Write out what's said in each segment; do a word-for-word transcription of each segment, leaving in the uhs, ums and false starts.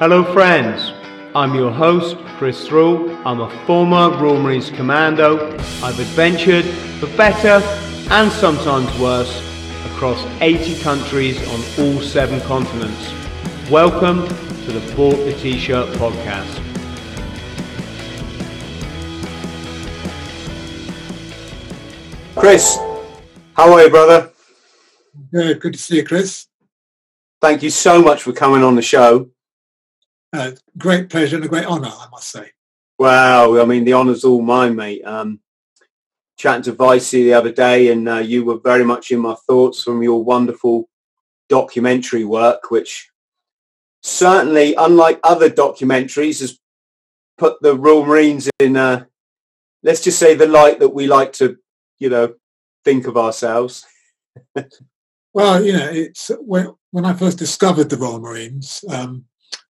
Hello friends, I'm your host Chris Thrul. I'm a former Royal Marines Commando. I've adventured, for better and sometimes worse, across eighty countries on all seven continents. Welcome to the Bought the T-Shirt podcast. Chris, how are you, brother? Good, good to see you, Chris. Thank you so much for coming on the show. Uh, great pleasure and a great honour, I must say. Wow, I mean, the honour's all mine, mate. Um, chatting to Vicey the other day, and uh, you were very much in my thoughts from your wonderful documentary work, which certainly, unlike other documentaries, has put the Royal Marines in, uh, let's just say, the light that we like to, you know, think of ourselves. Well, you know, it's when, when I first discovered the Royal Marines, um,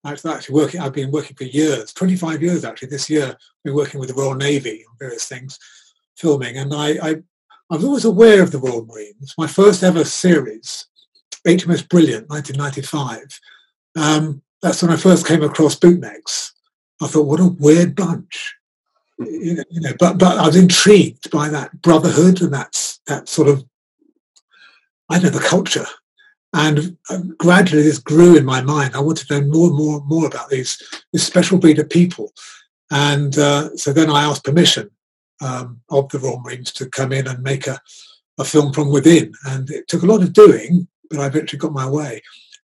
I was actually working, I've been working for years, twenty-five years actually this year, I've been working with the Royal Navy on various things, filming, and I, I, I was always aware of the Royal Marines. My first ever series, H M S Brilliant, nineteen ninety-five, um, that's when I first came across bootnecks. I thought, what a weird bunch. You know, you know, but but I was intrigued by that brotherhood and that's that sort of, I don't know, the culture, and uh, gradually this grew in my mind. I wanted to know more and more and more about these this special breed of people, and uh, so then I asked permission um, of the Royal Marines to come in and make a, a film from within, and it took a lot of doing, but I eventually got my way,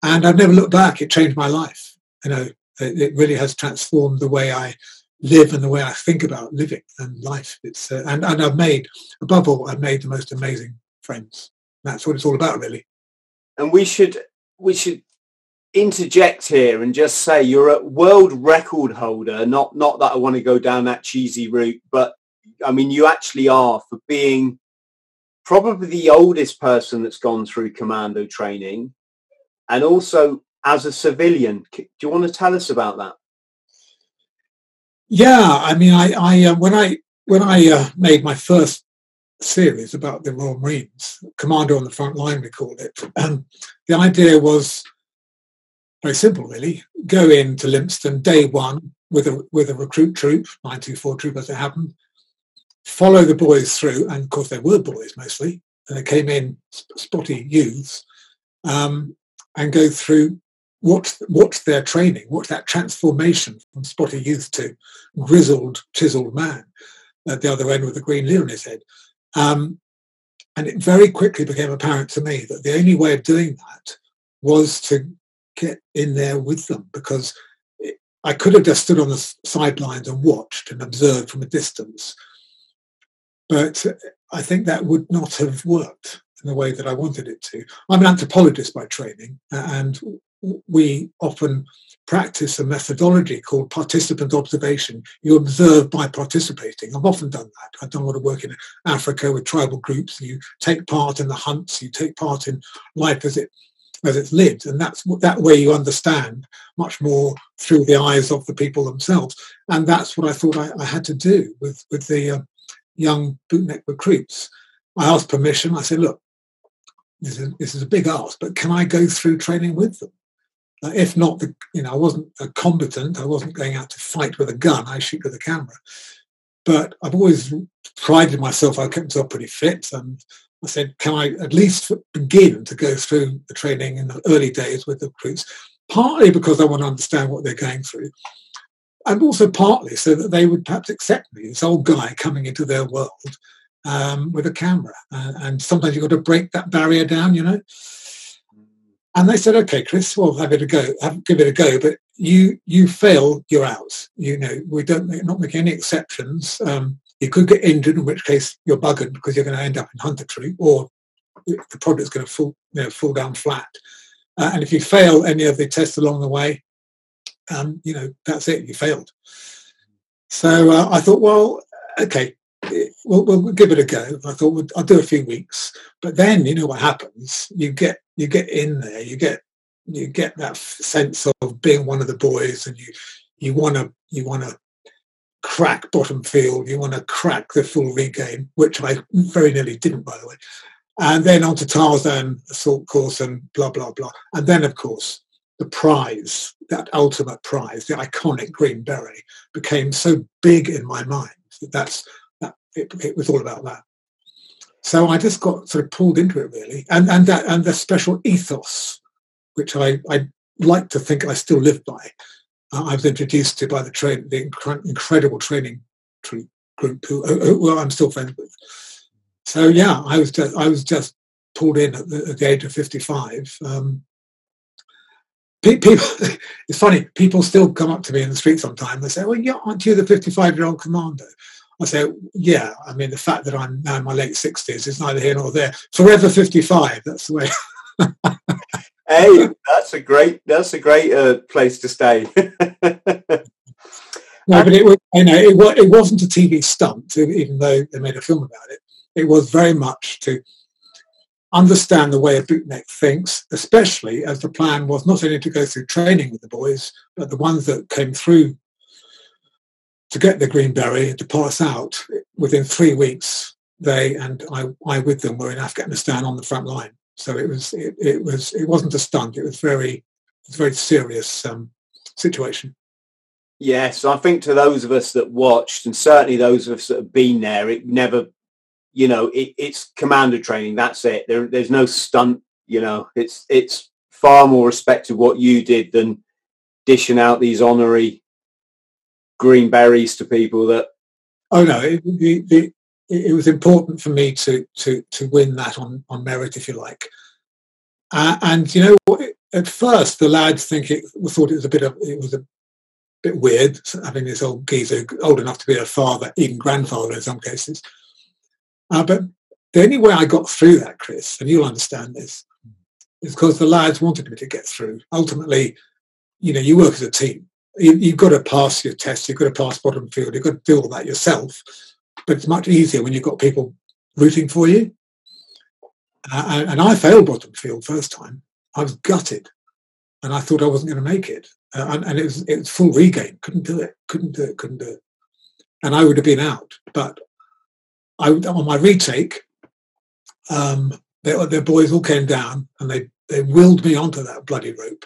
and I've never looked back. It changed my life. You know, it, it really has transformed the way I live and the way I think about living and life. It's uh, and and I've made, above all, I've made the most amazing friends. That's what it's all about, really. And we should we should interject here and just say you're a world record holder. Not not that I want to go down that cheesy route, but I mean you actually are, for being probably the oldest person that's gone through commando training, and also as a civilian. Do you want to tell us about that? Yeah, I mean, I, I uh, when I when I uh, made my first series about the Royal Marines, Commander on the Front Line, we called it. Um, the idea was very simple, really. Go into Lympstone day one with a with a recruit troop, nine two four troop as it happened. Follow the boys through, and of course they were boys mostly, and they came in spotty youths, um, and go through. Watch, watch their training, watch that transformation from spotty youth to grizzled, chiselled man at the other end with a green lid on his head. Um, and it very quickly became apparent to me that the only way of doing that was to get in there with them, because it, I could have just stood on the sidelines and watched and observed from a distance. But I think that would not have worked in the way that I wanted it to. I'm an anthropologist by training, and we often practice a methodology called participant observation. You observe by participating. I've often done that. I've done a lot of work in Africa with tribal groups. You take part in the hunts. You take part in life as it as it's lived, and that's that way you understand much more through the eyes of the people themselves. And that's what I thought I, I had to do with with the uh, young bootneck recruits. I asked permission. I said, "Look, this is this is a big ask, but can I go through training with them?" Uh, if not, the, you know, I wasn't a combatant. I wasn't going out to fight with a gun. I shoot with a camera. But I've always prided myself. I kept myself pretty fit. And I said, can I at least begin to go through the training in the early days with the recruits? Partly because I want to understand what they're going through. And also partly so that they would perhaps accept me, this old guy coming into their world um, with a camera. Uh, and sometimes you've got to break that barrier down, you know. And they said, "Okay, Chris, well, have it a go. Have, give it a go. But you, you fail, you're out. You know, we don't make, not make any exceptions. Um, you could get injured, in which case you're buggered because you're going to end up in Hunter Tree, or the product's going to fall, you know, fall down flat. Uh, and if you fail any of the tests along the way, um, you know, that's it. You failed." So uh, I thought, well, okay, we'll, we'll give it a go. I thought well, I'll do a few weeks, but then you know what happens? You get. You get in there, you get you get that f- sense of being one of the boys, and you you want to you want to crack bottom field, you want to crack the full regain, which I very nearly didn't, by the way. And then on to Tarzan assault course and blah blah blah, and then of course the prize, that ultimate prize, the iconic Green Beret, became so big in my mind that that's, that it, it was all about that. So I just got sort of pulled into it, really. And and that and the special ethos, which I, I like to think I still live by. Uh, I was introduced to by the, train, the inc- incredible training troop group who, who, who I'm still friends with. So, yeah, I was just, I was just pulled in at the, at the age of fifty-five. Um, people, it's funny, people still come up to me in the street sometimes and say, well, yeah, aren't you the fifty-five-year-old commando? I say, yeah, I mean, the fact that I'm now in my late sixties is neither here nor there. Forever fifty-five, that's the way. Hey, that's a great, that's a great uh, place to stay. No, but it was, you know, it, was, it wasn't a T V stunt, even though they made a film about it. It was very much to understand the way a bootneck thinks, especially as the plan was not only to go through training with the boys, but the ones that came through to get the Green Beret, to pass out within three weeks. They and I, I with them, were in Afghanistan on the front line. So it was, it, it was, it wasn't a stunt. It was very, it was a very serious um, situation. Yes, I think to those of us that watched, and certainly those of us that have been there, it never, you know, it, it's commander training. That's it. There, there's no stunt. You know, it's it's far more respect to what you did than dishing out these honorary Green Berets to people that. Oh no! It, it, it, It was important for me to to to win that on, on merit, if you like. Uh, and you know, what, at first the lads think it thought it was a bit of it was a bit weird having this old geezer old enough to be a father, even grandfather in some cases. Uh, but the only way I got through that, Chris, and you'll understand this, is because the lads wanted me to get through. Ultimately, you know, you work as a team. You, you've got to pass your tests. You've got to pass bottom field. You've got to do all that yourself. But it's much easier when you've got people rooting for you. Uh, and I failed bottom field first time. I was gutted, and I thought I wasn't going to make it. Uh, and and it, was, it was full regain. Couldn't do it. Couldn't do it. Couldn't do it. And I would have been out. But I, on my retake, um, their the boys all came down, and they, they willed me onto that bloody rope.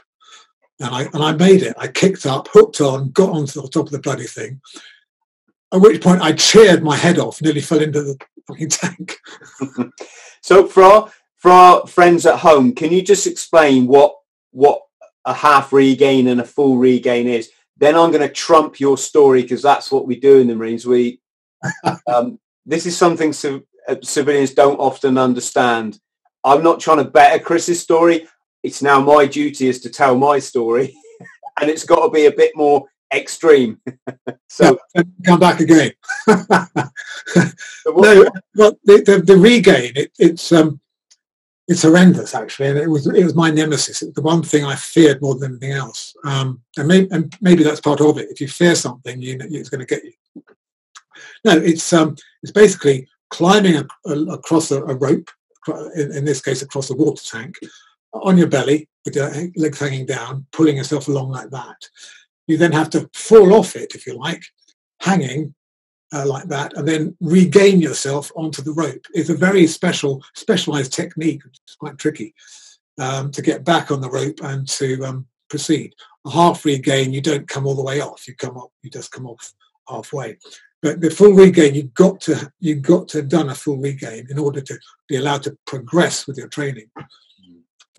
And I and I made it. I kicked up, hooked on, got onto the top of the bloody thing. At which point I cheered my head off, nearly fell into the fucking tank. So for our, for our friends at home, can you just explain what what a half regain and a full regain is? Then I'm going to trump your story, because that's what we do in the Marines. We um, this is something civ- civilians don't often understand. I'm not trying to better Chris's story. It's now my duty is to tell my story, and it's got to be a bit more extreme. So yeah, come back again. No, well, the, the, the regain it, it's um it's horrendous, actually, and it was it was my nemesis. It's the one thing I feared more than anything else. Um, and maybe and maybe that's part of it. If you fear something, you know it's going to get you. No, it's um it's basically climbing a, a, across a, a rope, in, in this case across a water tank, on your belly with your legs hanging down, pulling yourself along like that. You then have to fall off it, if you like, hanging uh, like that, and then regain yourself onto the rope. It's a very special, specialised technique, which is quite tricky, um, to get back on the rope and to um, proceed. A half regain, you don't come all the way off. You come up, you just come off halfway. But the full regain, you've got to, you've got to have done a full regain in order to be allowed to progress with your training,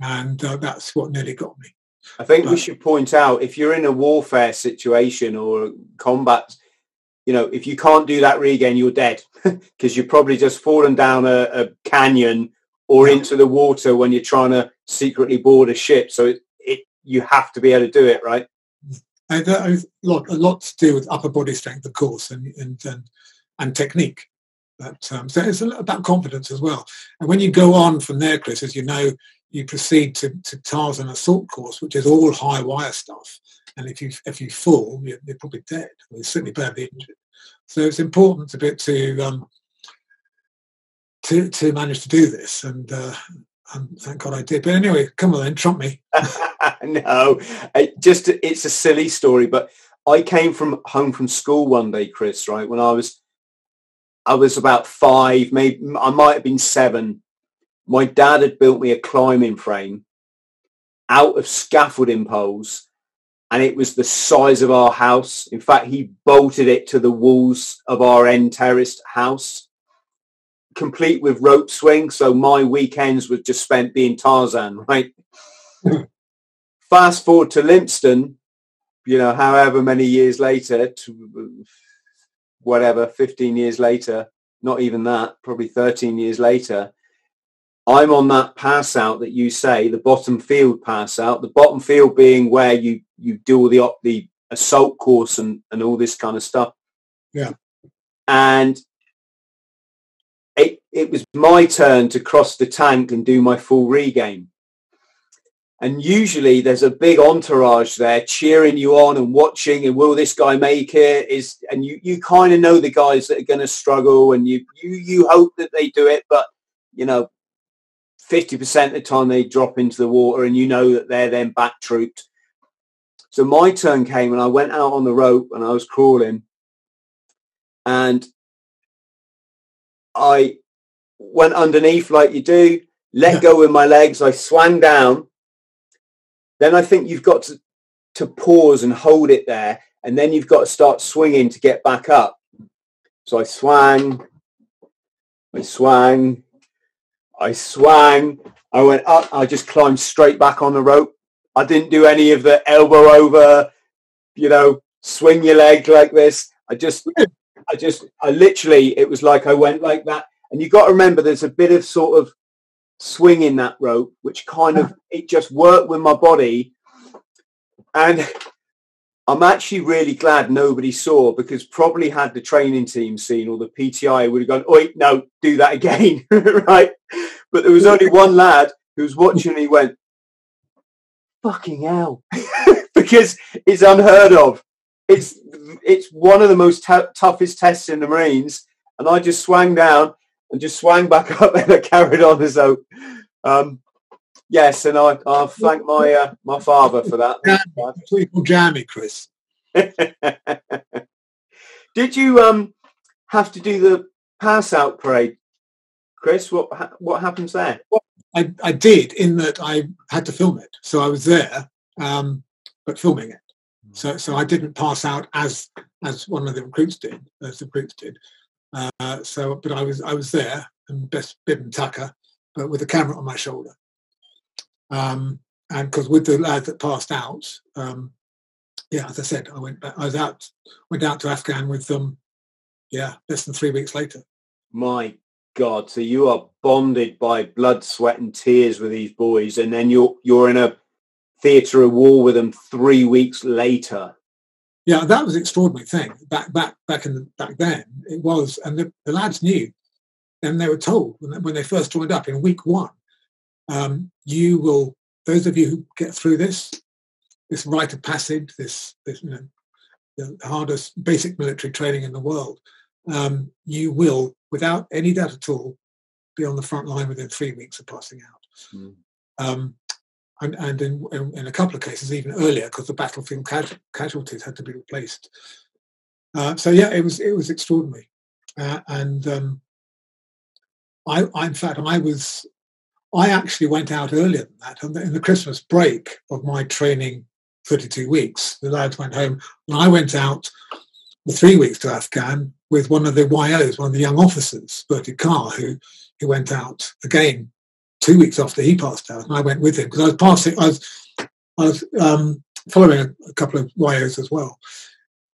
and uh, that's what nearly got me. I think we should point out, if you're in a warfare situation or combat, you know, if you can't do that regain, you're dead, because you've probably just fallen down a, a canyon or into the water when you're trying to secretly board a ship. So it, it you have to be able to do it, right? And uh, a lot, a lot to do with upper body strength, of course, and and and, and technique. But um, so it's about confidence as well. And when you go on from there, Chris, as you know, you proceed to, to Tarzan assault course, which is all high wire stuff. And if you if you fall, you're, you're probably dead. You're certainly badly injured. So it's important a bit to um, to to manage to do this. And, uh, and thank God I did. But anyway, come on then, trump me. No, it just it's a silly story. But I came from home from school one day, Chris. Right when I was I was about five, maybe I might have been seven. My dad had built me a climbing frame, out of scaffolding poles, and it was the size of our house. In fact, he bolted it to the walls of our end terraced house, complete with rope swing. So my weekends were just spent being Tarzan, right? Fast forward to Lympstone, you know, however many years later, to whatever, fifteen years later, not even that, probably thirteen years later, I'm on that pass out that you say, the bottom field pass out, the bottom field being where you, you do all the, op- the assault course and, and all this kind of stuff. Yeah. And it, it was my turn to cross the tank and do my full regain. And usually there's a big entourage there cheering you on and watching, and will this guy make it? Is and you, you kind of know the guys that are going to struggle, and you, you, you hope that they do it, but, you know, fifty percent of the time they drop into the water, and you know that they're then back trooped. So my turn came and I went out on the rope and I was crawling, and I went underneath like you do, let yeah. go with my legs. I swam down. Then I think you've got to, to pause and hold it there, and then you've got to start swinging to get back up. So I swang, I swang, I swang, I went up, I just climbed straight back on the rope. I didn't do any of the elbow over, you know, swing your leg like this. I just, I just, I literally, it was like I went like that. And you've got to remember there's a bit of sort of swing in that rope, which kind of, it just worked with my body. And I'm actually really glad nobody saw, because probably had the training team seen, or the P T I would have gone, oi, no, do that again, right? But there was only one lad who was watching and he went, fucking hell, because it's unheard of. It's it's one of the most t- toughest tests in the Marines. And I just swang down and just swang back up, and I carried on as though, um, yes, and I I thank my uh, my father for that. Please jam it, Chris. Did you um have to do the pass out parade, Chris? What what happens there? Well, I I did, in that I had to film it, so I was there, um, but filming it. So so I didn't pass out as as one of the recruits did, as the recruits did. Uh, so, but I was I was there, and best bib and tucker, but with a camera on my shoulder, um, and because with the lad that passed out, um, yeah, as I said, I went back, I was out, went out to Afghan with them, yeah, less than three weeks later. My God! So you are bonded by blood, sweat, and tears with these boys, and then you're you're in a theatre of war with them three weeks later. Yeah, that was an extraordinary thing. Back, back, back in the, back then, it was, and the, the lads knew. And they were told when they first joined up in week one, um, you will. Those of you who get through this, this rite of passage, this, this you know, the hardest basic military training in the world, um, you will, without any doubt at all, be on the front line within three weeks of passing out. Mm. Um, And, and in, in, in a couple of cases, even earlier, because the battlefield casual, casualties had to be replaced. Uh, so yeah, it was it was extraordinary. Uh, and um, I, I, in fact, I was I actually went out earlier than that. In the, in the Christmas break of my training, thirty-two weeks, the lads went home, and I went out for three weeks to Afghan with one of the Y Os, one of the young officers, Bertie Carr, who who went out again two weeks after he passed out, and I went with him because I was passing. I was, I was um, following a, a couple of Y Os as well,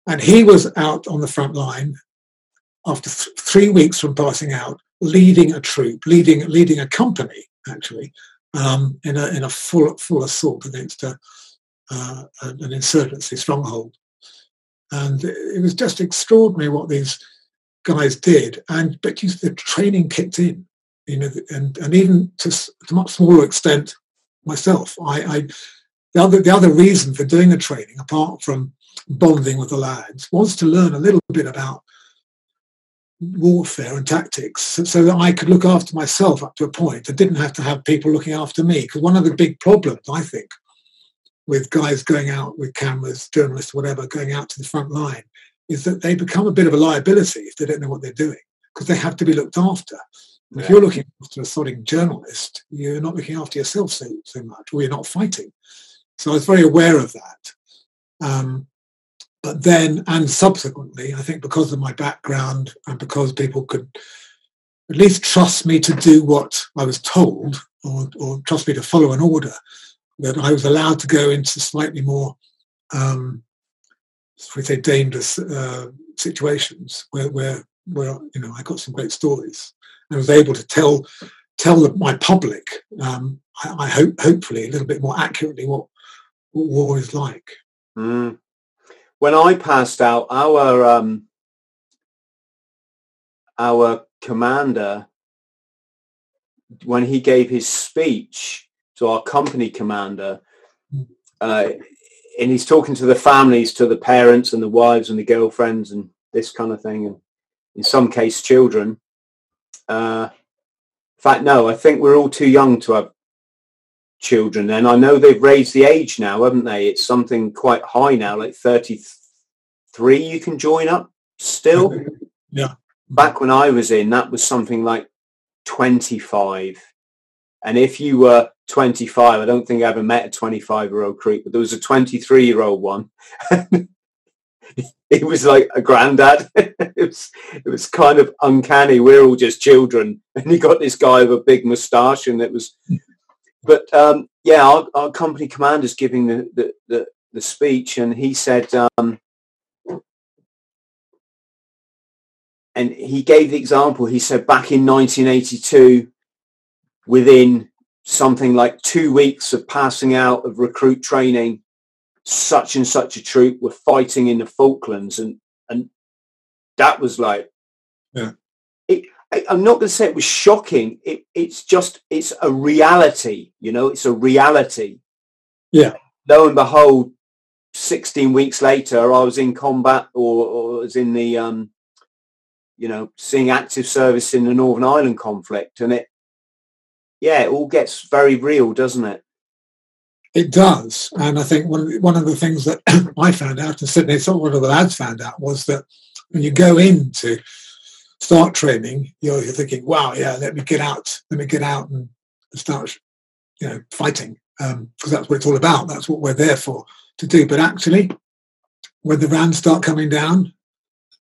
and he was out on the front line after th- three weeks from passing out, leading a troop, leading leading a company actually, um, in a in a full full assault against a, uh, an insurgency stronghold, and it was just extraordinary what these guys did. And but you, the training kicked in. You know, and, and even to, to a much smaller extent, myself. I, I the other the other reason for doing the training, apart from bonding with the lads, was to learn a little bit about warfare and tactics, so, so that I could look after myself up to a point. I didn't have to have people looking after me, because one of the big problems, I think, with guys going out with cameras, journalists, whatever, going out to the front line, is that they become a bit of a liability if they don't know what they're doing, because they have to be looked after. And yeah. if you're looking after a sodding journalist, you're not looking after yourself so, so much, or you're not fighting. So I was very aware of that. Um, but then, and subsequently, I think because of my background and because people could at least trust me to do what I was told, or, or trust me to follow an order, that I was allowed to go into slightly more, um, we say, dangerous uh, situations where, where, where, you know, I got some great stories and was able to tell tell the, my public, um, I, I hope, hopefully, a little bit more accurately what, what war is like. Mm. When I passed out, our um, our commander, when he gave his speech to our company commander, uh, and he's talking to the families, to the parents and the wives and the girlfriends and this kind of thing, and in some case children. Uh, in fact, no, I think we're all too young to have children then. I know they've raised the age now, haven't they? It's something quite high now, like thirty-three you can join up still. Yeah. Back when I was in, that was something like twenty-five. And if you were twenty-five, I don't think I ever met a twenty-five-year-old creep, but there was a twenty-three-year-old one. He was like a granddad. it was it was kind of uncanny. We're all just children, and you got this guy with a big moustache, and it was. But um, yeah, our, our company commander's giving the the, the the speech, and he said, um, and he gave the example. He said back in nineteen eighty-two, within something like two weeks of passing out of recruit training, such and such a troop were fighting in the Falklands, and and that was like, yeah. It, I, I'm not going to say it was shocking. It, it's just it's a reality, you know. It's a reality. Yeah. Lo and behold, sixteen weeks later, I was in combat, or, or was in the, um, you know, seeing active service in the Northern Ireland conflict, and it, yeah, it all gets very real, doesn't it? It does, and I think one one of the things that I found out, and certainly one of the lads found out, was that when you go in to start training, you're, you're thinking, "Wow, yeah, let me get out, let me get out and start, you know, fighting," because um, that's what it's all about. That's what we're there for to do. But actually, when the rounds start coming down,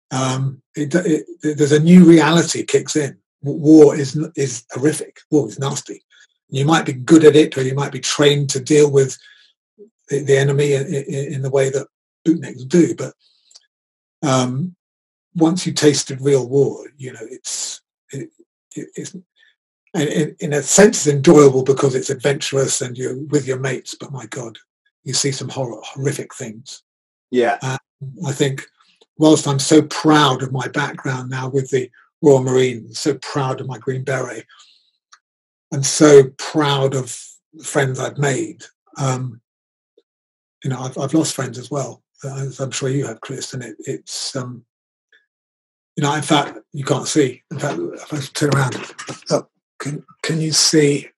um, it, it, it, there's a new reality kicks in. War is is horrific. War is nasty. You might be good at it, or you might be trained to deal with the, the enemy in, in, in the way that bootnecks do. But um, once you tasted real war, you know, it's, it, it, it's in, in a sense, it's enjoyable because it's adventurous and you're with your mates. But my God, you see some horror, horrific things. Yeah. Uh, I think whilst I'm so proud of my background now with the Royal Marines, so proud of my Green Beret, and so proud of the friends I've made. Um, you know, I've, I've lost friends as well, as I'm sure you have, Chris. And it, it's, um, you know, in fact, you can't see. In fact, if I turn around, oh, can can you see?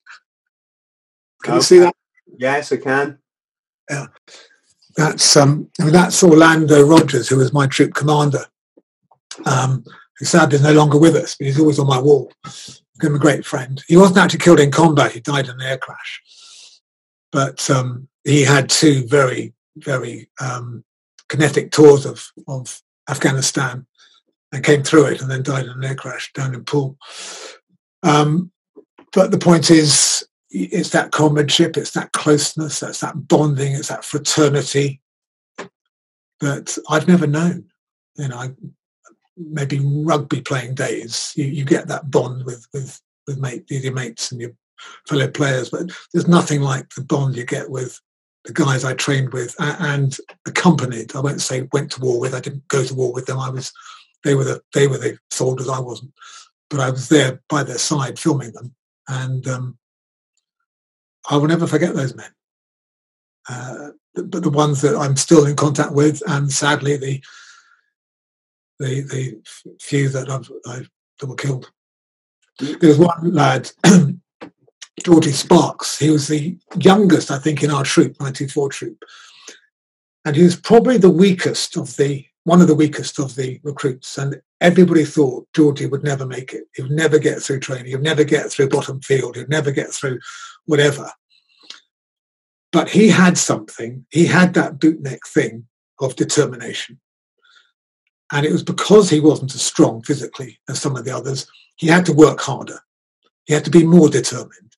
Can okay. you see that? Yes, I can. Yeah, that's um, I mean, that's Orlando Rogers, who was my troop commander. Um, who sadly is no longer with us, but he's always on my wall. I'm a great friend. He wasn't actually killed in combat. He died in an air crash. But um, he had two very, very um, kinetic tours of, of Afghanistan and came through it and then died in an air crash down in Poole. Um, but the point is, it's that comradeship, it's that closeness, that's that bonding, it's that fraternity that I've never known. You know, I... maybe rugby playing days, you, you get that bond with with with mate, your mates and your fellow players, but there's nothing like the bond you get with the guys I trained with and accompanied. I won't say went to war with. I didn't go to war with them. I was, they were the they were the soldiers. I wasn't, but I was there by their side filming them, and um, I will never forget those men. Uh, but the ones that I'm still in contact with, and sadly the. The the few that I've, I've that were killed. There was one lad, Georgie Sparks. He was the youngest, I think, in our troop, nine two four troop, and he was probably the weakest of the one of the weakest of the recruits. And everybody thought Georgie would never make it. He'd never get through training. He'd never get through bottom field. He'd never get through whatever. But he had something. He had that bootneck thing of determination. And it was because he wasn't as strong physically as some of the others, he had to work harder. He had to be more determined.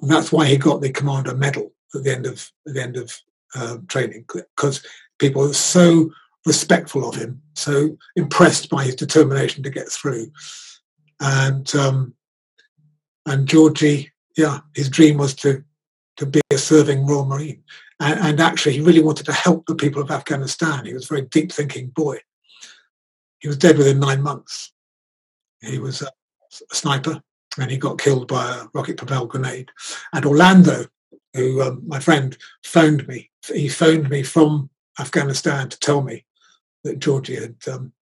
And that's why he got the Commander Medal at the end of at the end of uh, training, because people were so respectful of him, so impressed by his determination to get through. And um, and Georgie, yeah, his dream was to, to be a serving Royal Marine. And, and actually, he really wanted to help the people of Afghanistan. He was a very deep-thinking boy. He was dead within nine months. He was a sniper, and he got killed by a rocket-propelled grenade. And Orlando, who um, my friend, phoned me. He phoned me from Afghanistan to tell me that Georgie had um,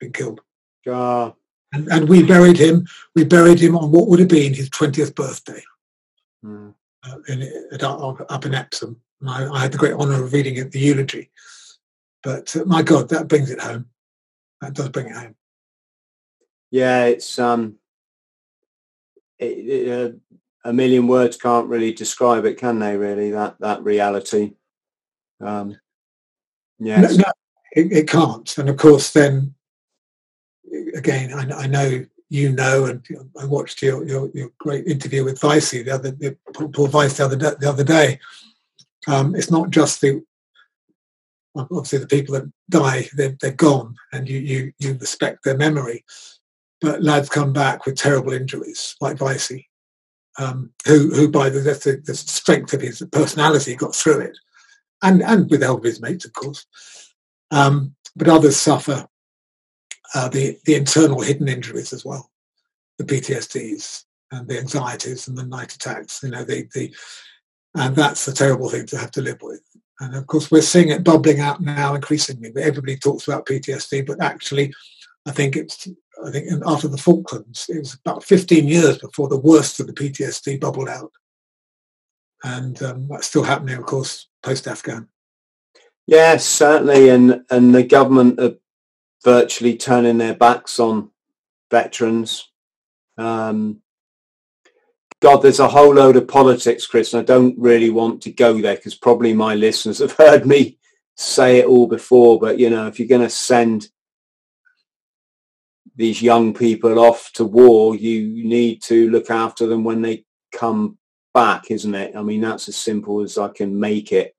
been killed. Uh, and, and we buried him. We buried him on what would have been his twentieth birthday, mm. uh, in, at, up in Epsom. And I, I had the great honour of reading it, the eulogy. But uh, my God, that brings it home. That does bring it home. Yeah, it's um, it, it, uh, a million words can't really describe it, can they? Really, that that reality. Um, yeah, no, no it, it can't. And of course, then again, I, I know you know, and I watched your your, your great interview with Vicey the other the, Paul Vicey the other the other day. Um, it's not just the obviously the people that die, they've, they've gone, and you, you you respect their memory. But lads come back with terrible injuries, like Vicey, um, who who by the, the, the strength of his personality got through it, and and with the help of his mates, of course. Um, but others suffer uh, the the internal hidden injuries as well, the P T S Ds and the anxieties and the night attacks. You know, the the and that's a terrible thing to have to live with. And of course, we're seeing it bubbling out now increasingly. Everybody talks about P T S D, but actually, I think it's I think after the Falklands, it was about fifteen years before the worst of the P T S D bubbled out, and um, that's still happening, of course, post-Afghan. Yes, certainly, and and the government are virtually turning their backs on veterans. Um, God, there's a whole load of politics, Chris, and I don't really want to go there because probably my listeners have heard me say it all before. But, you know, if you're going to send these young people off to war, you need to look after them when they come back, isn't it? I mean, that's as simple as I can make it.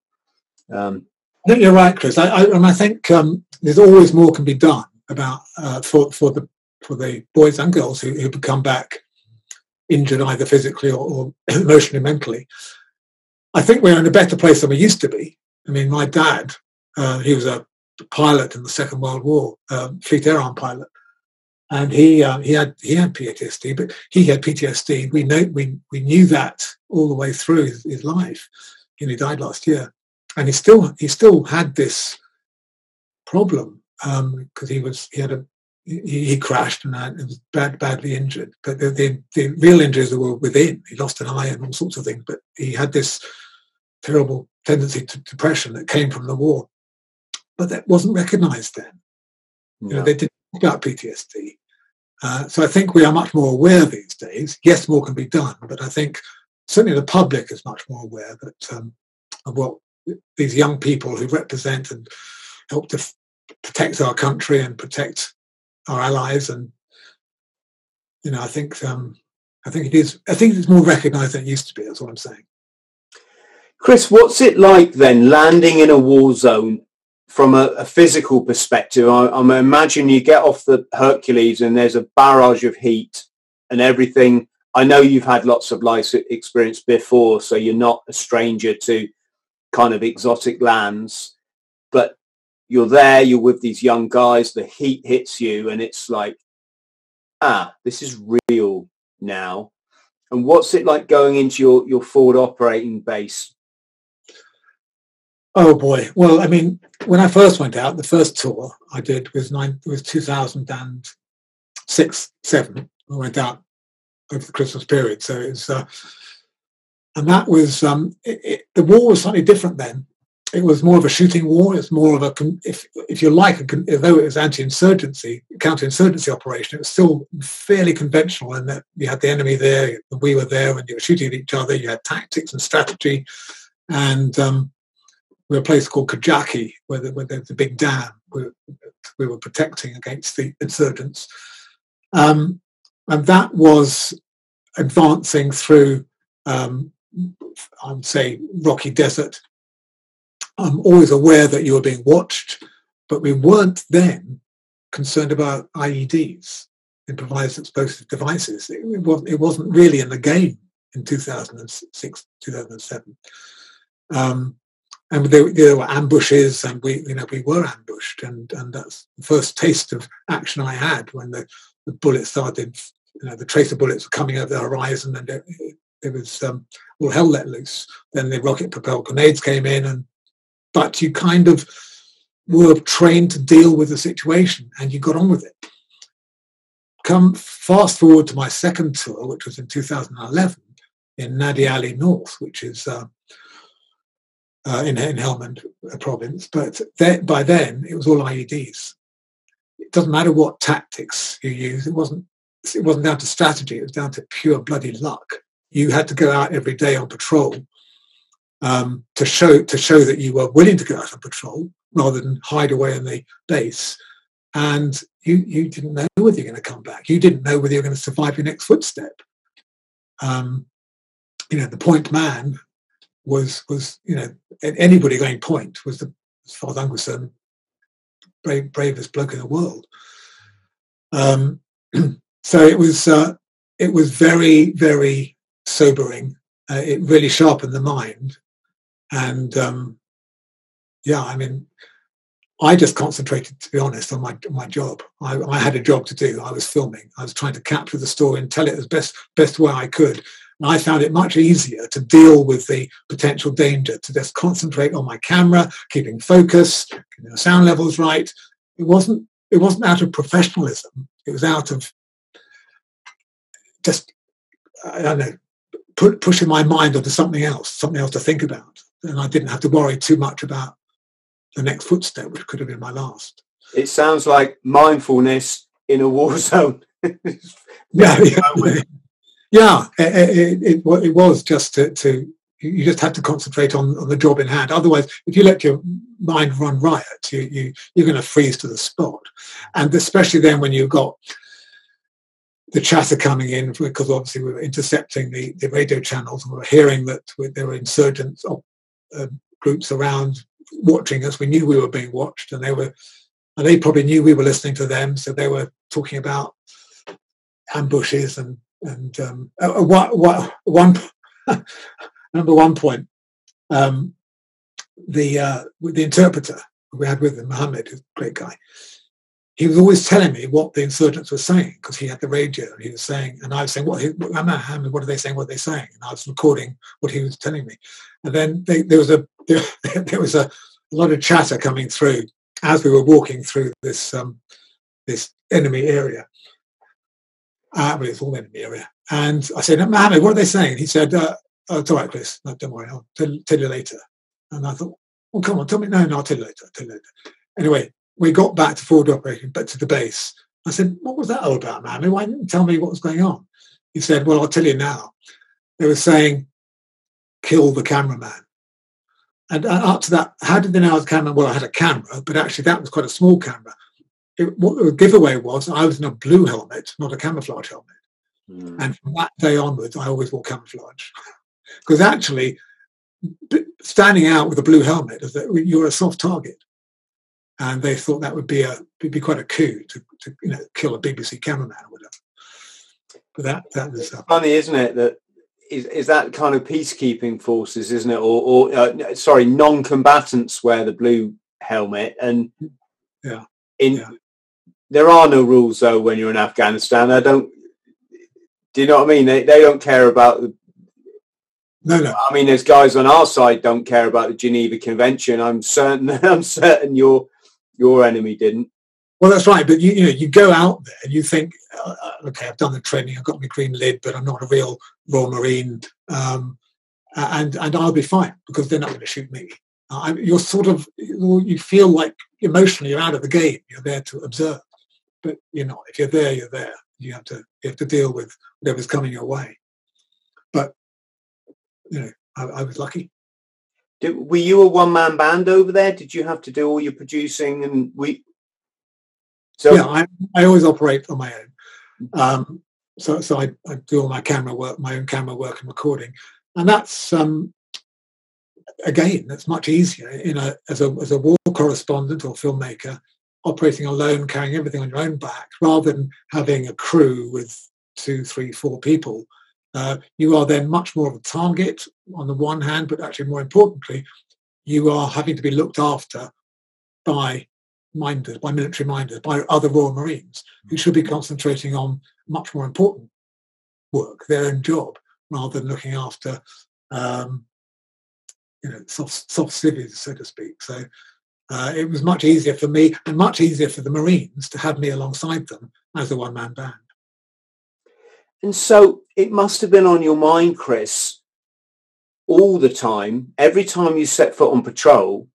Um, I think you're right, Chris. I, I, and I think um, there's always more can be done about uh, for, for, the, for the boys and girls who, who come back injured either physically or, or emotionally, mentally. I think we're in a better place than we used to be. I mean, my dad, uh, he was a pilot in the Second World War, uh, fleet air arm pilot, and he uh, he had he had P T S D, but he had P T S D. We know we we knew that all the way through his, his life. You know, he died last year, and he still he still had this problem because um, he was he had a. He crashed and was bad, badly injured. But the, the, the real injuries were within. He lost an eye and all sorts of things. But he had this terrible tendency to depression that came from the war. But that wasn't recognised then. Yeah. You know, they didn't talk about P T S D. Uh, so I think we are much more aware these days. Yes, more can be done. But I think certainly the public is much more aware that um, of what these young people who represent and help to f- protect our country and protect our allies. And you know, I think um, I think it is. I think it's more recognised than it used to be. That's what I'm saying. Chris, what's it like then landing in a war zone from a, a physical perspective? I, I imagine you get off the Hercules and there's a barrage of heat and everything. I know you've had lots of life experience before, so you're not a stranger to kind of exotic lands, but you're there, you're with these young guys, the heat hits you, and it's like, ah, this is real now. And what's it like going into your, your forward operating base? Oh, boy. Well, I mean, when I first went out, the first tour I did was nine, was two thousand six, seven. I went out over the Christmas period. So it was, uh, and that was, um, it, it, the war was slightly different then. it was more of a shooting war. It's more of a, if if you like, a, though it was anti-insurgency, counter-insurgency operation, it was still fairly conventional in that you had the enemy there, we were there, and you were shooting at each other. You had tactics and strategy, and um, we were a place called Kajaki, where the, where the, the big dam we were, we were protecting against the insurgents, um, and that was advancing through, um, I would say, rocky desert. I'm always aware that you were being watched, but we weren't then concerned about I E Ds, improvised explosive devices. It, it, wasn't, it wasn't really in the game in two thousand six, two thousand seven. Um, and there, there were ambushes, and we, you know, we were ambushed, and, and that's the first taste of action I had when the, the bullets started. You know, the tracer bullets were coming over the horizon, and it, it was um, all hell let loose. Then the rocket-propelled grenades came in, and but you kind of were trained to deal with the situation, and you got on with it. Come fast forward to my second tour, which was in two thousand eleven in Nadi Ali North, which is uh, uh, in, in Helmand province. But there, by then, it was all I E Ds. It doesn't matter what tactics you use. It wasn't. It wasn't down to strategy. It was down to pure bloody luck. You had to go out every day on patrol. Um, to show to show that you were willing to go out on patrol rather than hide away in the base, and you you didn't know whether you're going to come back. You didn't know whether you're going to survive your next footstep. Um, you know, the point man was was you know anybody going point was the, as far as I'm concerned, brave, bravest bloke in the world. Um, so it was uh, it was very very sobering. Uh, it really sharpened the mind. And um, yeah, I mean, I just concentrated, to be honest, on my my job. I, I had a job to do. I was filming. I was trying to capture the story and tell it as best best way I could. And I found it much easier to deal with the potential danger, to just concentrate on my camera, keeping focus, keeping the sound levels right. It wasn't it wasn't out of professionalism. It was out of just, I don't know, Put, pushing my mind onto something else, something else to think about. And I didn't have to worry too much about the next footstep, which could have been my last. It sounds like mindfulness in a war zone. yeah, yeah, yeah it, it, it, it was just to, to, you just had to concentrate on, on the job in hand. Otherwise, if you let your mind run riot, you, you, you're going to freeze to the spot. And especially then when you've got the chatter coming in, because obviously we were intercepting the, the radio channels, and we were hearing that there were insurgent uh, groups around watching us. We knew we were being watched, and they were, and they probably knew we were listening to them, so they were talking about ambushes and and um, uh, one, one number one point, um, the uh, the interpreter we had with him, Mohammed, who's a great guy. He was always telling me what the insurgents were saying because he had the radio, and he was saying, and I was saying, "What? What are they saying? What are they saying?" And I was recording what he was telling me. And then they, there was a there, there was a lot of chatter coming through as we were walking through this um, this enemy area. Uh, well, it's all enemy area. And I said, "Mohammed, what are they saying?" And he said, uh, "Oh, it's all right, Chris. No, don't worry. I'll tell, tell you later." And I thought, "Well, come on, tell me. No, no, I'll tell you later. I'll tell you later." Anyway. We got back to forward operation, but to the base. I said, "What was that all about, man? Why didn't you tell me what was going on?" He said, "Well, I'll tell you now. They were saying, kill the cameraman." And up to that, how did they know I was a cameraman? Well, I had a camera, but actually that was quite a small camera. It, what the giveaway was, I was in a blue helmet, not a camouflage helmet. Mm. And from that day onwards, I always wore camouflage. Because actually, standing out with a blue helmet, you're a soft target. And they thought that would be a it'd be quite a coup to, to you know kill a B B C cameraman or whatever. But that that was uh, funny, isn't it? That is is that kind of peacekeeping forces, isn't it? Or, or uh, sorry, non-combatants wear the blue helmet, and yeah, in yeah. There are no rules though when you're in Afghanistan. I don't. Do you know what I mean? They they don't care about the. No, no. I mean, there's guys on our side don't care about the Geneva Convention. I'm certain. I'm certain you're. Your enemy didn't. Well, that's right. But you, you know, you go out there and you think, uh, okay, I've done the training, I've got my green lid, but I'm not a real Royal Marine, um, and and I'll be fine because they're not going to shoot me. Uh, you're sort of, you feel like emotionally you're out of the game. You're there to observe, but you're not. If you're there, you're there. You have to, you have to deal with whatever's coming your way. But you know, I, I was lucky. Did, were you a one-man band over there? Did you have to do all your producing? And we, so yeah, I, I always operate on my own. Um, so, so I, I do all my camera work, my own camera work and recording, and that's um, again, that's much easier in a as a as a war correspondent or filmmaker, operating alone, carrying everything on your own back, rather than having a crew with two, three, four people. Uh, you are then much more of a target on the one hand, but actually more importantly, you are having to be looked after by minders, by military minders, by other Royal Marines, who should be concentrating on much more important work, their own job, rather than looking after, um, you know, soft, soft civvies, so to speak. So uh, it was much easier for me and much easier for the Marines to have me alongside them as a one-man band. And so it must have been on your mind, Chris, all the time. Every time you set foot on patrol,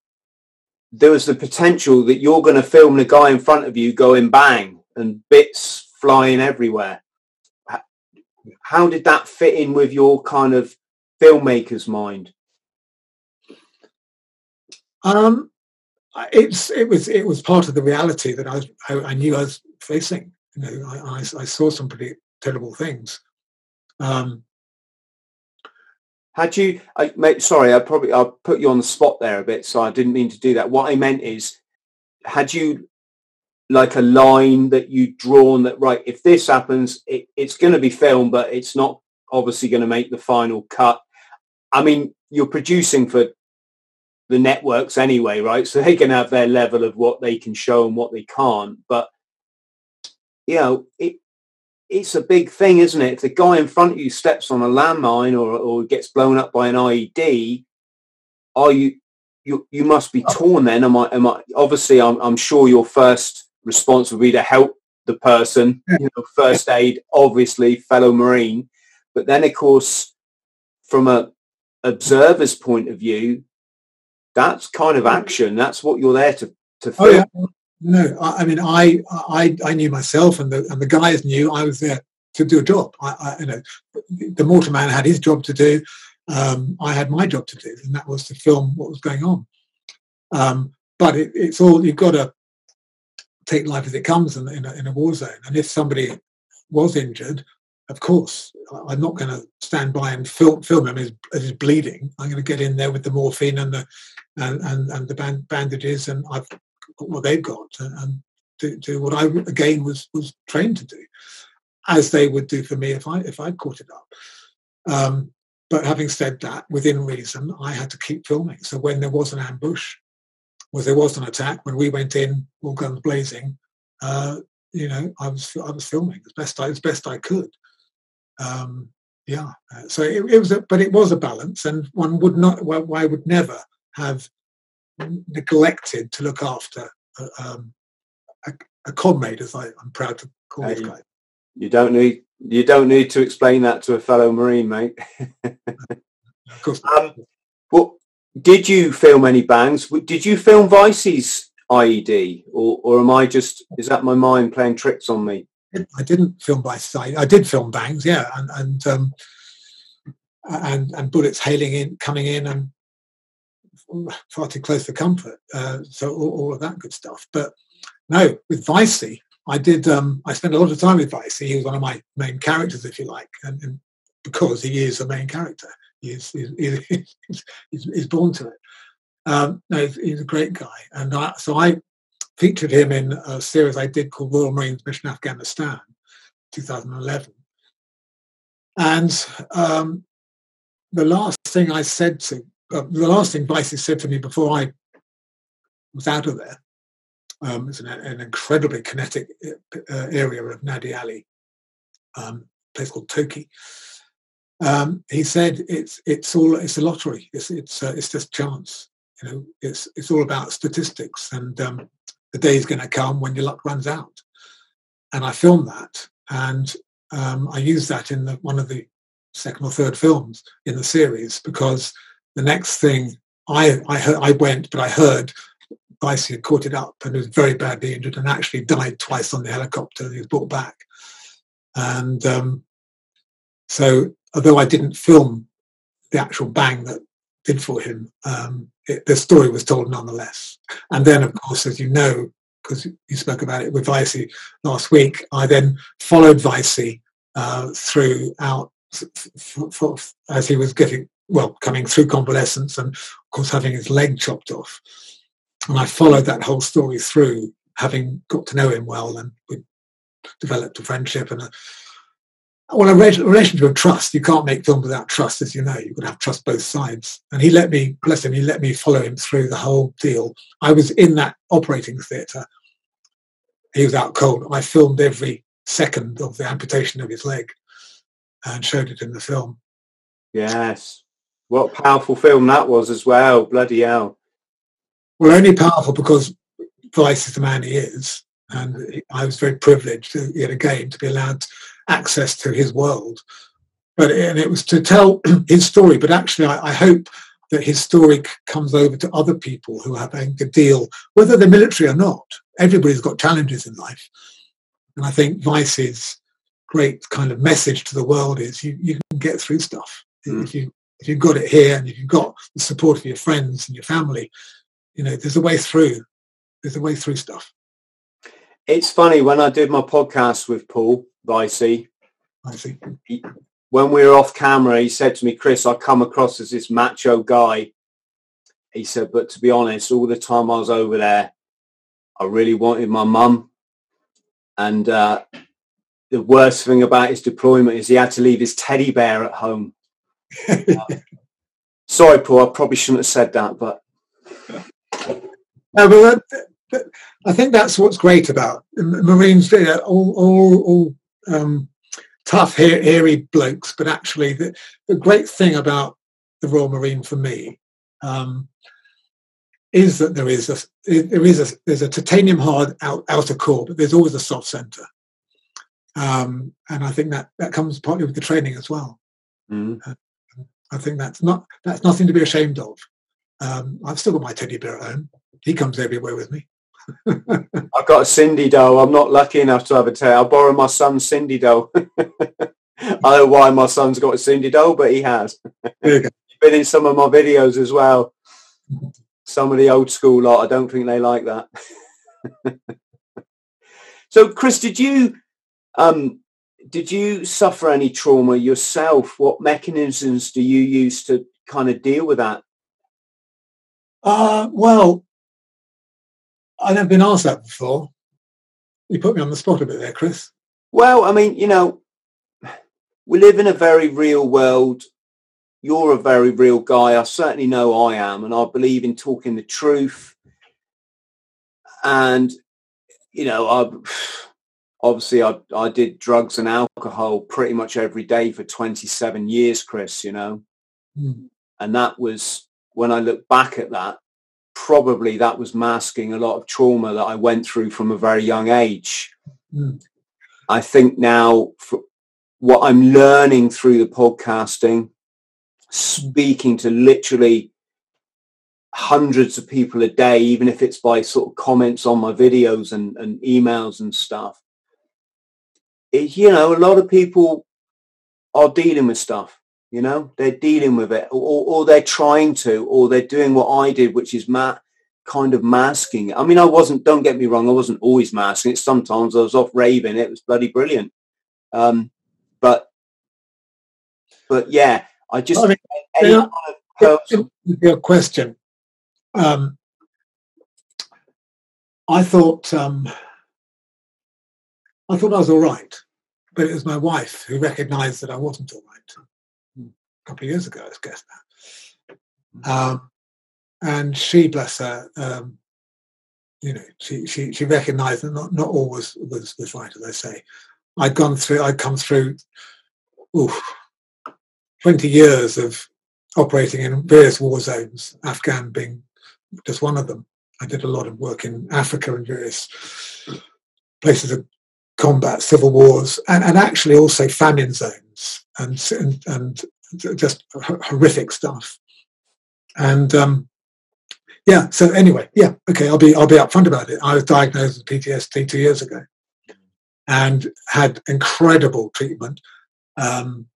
there was the potential that you're going to film the guy in front of you going bang and bits flying everywhere. How did that fit in with your kind of filmmaker's mind? Um, it's it was it was part of the reality that I was, I, I knew I was facing. You know, I, I, I saw some pretty terrible things. Um, had you, I, mate, sorry, I probably I put you on the spot there a bit, so I didn't mean to do that. What I meant is, had you like a line that you'd drawn that, right, if this happens, it, it's going to be filmed, but it's not obviously going to make the final cut? I mean, you're producing for the networks anyway, right? So they can have their level of what they can show and what they can't. But, you know, it, it's a big thing, isn't it? If the guy in front of you steps on a landmine or, or gets blown up by an I E D, are you, you, you must be torn then. Am I, am I, obviously I'm, I'm sure your first response would be to help the person, you know, first aid, obviously fellow Marine. But then of course, from a observer's point of view, that's kind of action. That's what you're there to, to film. Oh, yeah. No, I, I mean, I, I, I knew myself, and the and the guys knew I was there to do a job. I, I you know, the mortar man had his job to do. Um, I had my job to do, and that was to film what was going on. Um, but it, it's all, you've got to take life as it comes in, in, a, in a war zone. And if somebody was injured, of course, I'm not going to stand by and film film him as, as he's bleeding. I'm going to get in there with the morphine and the and and, and the band, bandages, and I've what they've got, and do, do what I again was was trained to do, as they would do for me if I if I caught it up. Um, but having said that, within reason, I had to keep filming. So when there was an ambush, when there was an attack, when we went in all guns blazing, uh, you know, I was I was filming as best I as best I could. Um, yeah. So it, it was, a, but it was a balance, and one would not. Well, I would never have neglected to look after a, um, a, a comrade, as I, I'm proud to call hey, this guy. You don't need you don't need to explain that to a fellow Marine, mate. Of course. Um, well, did you film any bangs? Did you film Vicey's I E D, or or am I just is that my mind playing tricks on me? I didn't film Vicey's I E D. I did film bangs, yeah, and and um, and and bullets hailing in, coming in, and far too close for comfort, uh, so all, all of that good stuff. But no, with Vicey, I did. Um, I spent a lot of time with Vicey. He was one of my main characters, if you like, and, and because he is the main character, he is, he is, he is, he's, he's born to it. Um, no, he's, he's a great guy, and I, so I featured him in a series I did called Royal Marines Mission Afghanistan, two thousand eleven, and um, the last thing I said to. Uh, the last thing Vicey said to me before I was out of there, um, it's an, an incredibly kinetic uh, area of Nadi Ali, um, a place called Toki. Um, he said, "It's it's all it's a lottery. It's it's uh, it's just chance. You know, it's it's all about statistics. And um, the day is going to come when your luck runs out." And I filmed that, and um, I used that in the, one of the second or third films in the series because. The next thing I I, heard, I went, but I heard Vicey had caught it up and was very badly injured and actually died twice on the helicopter. He was brought back. And um, so, although I didn't film the actual bang that did for him, um, it, the story was told nonetheless. And then, of course, as you know, because you spoke about it with Vicey last week, I then followed Vicey uh, throughout f- f- f- as he was getting, well, coming through convalescence and, of course, having his leg chopped off. And I followed that whole story through, having got to know him well, and we developed a friendship and a, well, a relationship of trust. You can't make film without trust, as you know. You've got to have trust both sides. And he let me, bless him, he let me follow him through the whole deal. I was in that operating theatre. He was out cold. I filmed every second of the amputation of his leg and showed it in the film. Yes. What a powerful film that was as well. Bloody hell. Well, only powerful because Vice is the man he is. And I was very privileged, to, yet again, to be allowed access to his world. But and it was to tell his story. But actually, I, I hope that his story comes over to other people who are having to deal, whether they're military or not. Everybody's got challenges in life. And I think Vice's great kind of message to the world is you, you can get through stuff. Mm. If, you, if you've got it here and if you've got the support of your friends and your family, you know, there's a way through. There's a way through stuff. It's funny, when I did my podcast with Paul Vicey, Vicey, when we were off camera, he said to me, Chris, I come across as this macho guy. He said, but to be honest, all the time I was over there, I really wanted my mum. And uh, the worst thing about his deployment is he had to leave his teddy bear at home. uh, sorry, Paul, I probably shouldn't have said that, but... No, but that, that, I think that's what's great about Marines. You know, all, all, all um, tough, hairy blokes. But actually, the, the great thing about the Royal Marine for me um, is that there is a there is a there's a titanium hard out, outer core, but there's always a soft centre. Um, and I think that, that comes partly with the training as well. Mm. Uh, I think that's not that's nothing to be ashamed of. Um, I've still got my teddy bear at home. He comes everywhere with me. I've got a Cindy doll. I'm not lucky enough to have a teddy. I'll borrow my son's Cindy doll. I don't know why my son's got a Cindy doll, but he has. There you go. He's been in some of my videos as well. Some of the old school lot, I don't think they like that. So, Chris, did you um, did you suffer any trauma yourself? What mechanisms do you use to kind of deal with that? Uh, well, I've never been asked that before. You put me on the spot a bit there, Chris. Well, I mean, you know, we live in a very real world. You're a very real guy. I certainly know I am. And I believe in talking the truth. And, you know, I obviously I, I did drugs and alcohol pretty much every day for twenty-seven years, Chris, you know. Mm. And that was... when I look back at that, probably that was masking a lot of trauma that I went through from a very young age. Mm. I think now what I'm learning through the podcasting, speaking to literally hundreds of people a day, even if it's by sort of comments on my videos and, and emails and stuff, it, you know, a lot of people are dealing with stuff. You know, they're dealing with it, or, or they're trying to, or they're doing what I did, which is ma- kind of masking. I mean, I wasn't, don't get me wrong, I wasn't always masking it. Sometimes I was off raving. It was bloody brilliant. Um, but, but yeah, I just... I mean, any you know, kind of your question. Um, I thought, um, I thought I was all right, but it was my wife who recognised that I wasn't all right. Couple of years ago, I guess now, um, and she, bless her, um, you know, she she she recognised that not not all was, was was right, as I say. I'd gone through, I'd come through, oof, twenty years of operating in various war zones. Afghan being just one of them. I did a lot of work in Africa and various places of combat, civil wars, and, and actually also famine zones and and and. Just horrific stuff, and um, yeah. So anyway, yeah, okay. I'll be I'll be upfront about it. I was diagnosed with P T S D two years ago, and had incredible treatment um,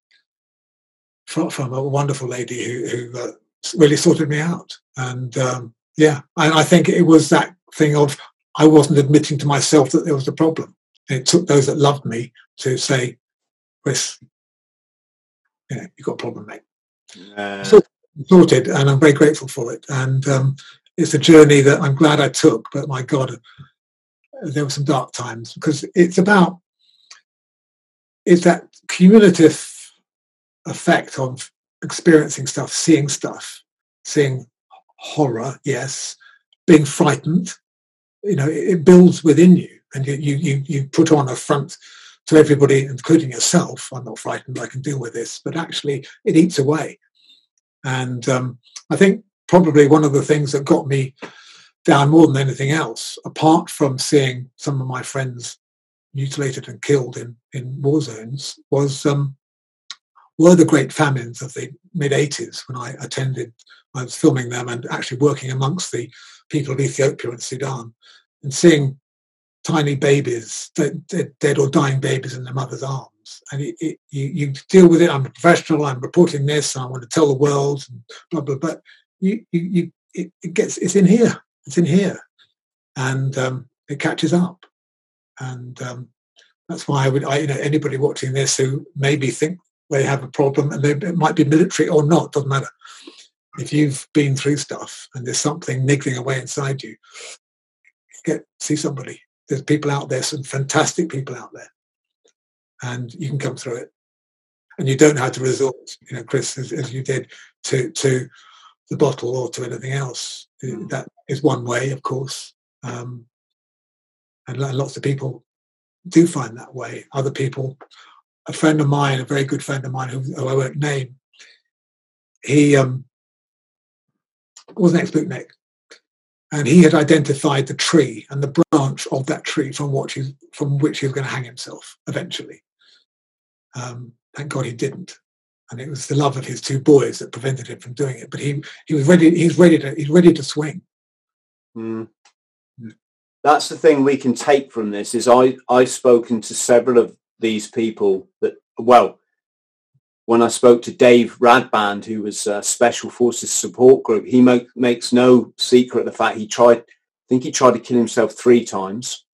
from, from a wonderful lady who, who uh, really sorted me out. And um, yeah, and I think it was that thing of I wasn't admitting to myself that there was a problem. It took those that loved me to say, Chris, yeah, you've got a problem, mate. Uh... So, sorted, and I'm very grateful for it. And um, it's a journey that I'm glad I took, but my God, there were some dark times, because it's about, it's that cumulative effect of experiencing stuff, seeing stuff, seeing horror, yes, being frightened. You know, it builds within you, and you you you put on a front to everybody, including yourself. I'm not frightened, I can deal with this, but actually it eats away. And um, I think probably one of the things that got me down more than anything else, apart from seeing some of my friends mutilated and killed in, in war zones, was um, were the great famines of the mid eighties when I attended. I was filming them and actually working amongst the people of Ethiopia and Sudan, and seeing tiny babies, dead, dead or dying babies in their mother's arms. And it, it, you, you deal with it. I'm a professional. I'm reporting this. And I want to tell the world. And blah blah. But you, you, you it, it gets. It's in here. It's in here, and um, it catches up. And um, that's why I would. I, you know, anybody watching this who maybe think they have a problem, and they, it might be military or not, doesn't matter. If you've been through stuff and there's something niggling away inside you, get see somebody. There's people out there. Some fantastic people out there. And you can come through it, and you don't have to resort, you know, Chris, as, as you did, to to the bottle or to anything else. Mm. That is one way, of course, um, and lots of people do find that way. Other people, a friend of mine, a very good friend of mine, who, who I won't name, he um, was an ex-bootneck, and he had identified the tree and the branch of that tree from what he, from which he was going to hang himself eventually. Um, thank God he didn't, and it was the love of his two boys that prevented him from doing it. But he, he was ready. He's ready to. He's ready to swing. Mm. Mm. That's the thing we can take from this. Is I I've spoken to several of these people that well, when I spoke to Dave Radband, who was a Special Forces support group, he make, makes no secret of the fact he tried. I think he tried to kill himself three times.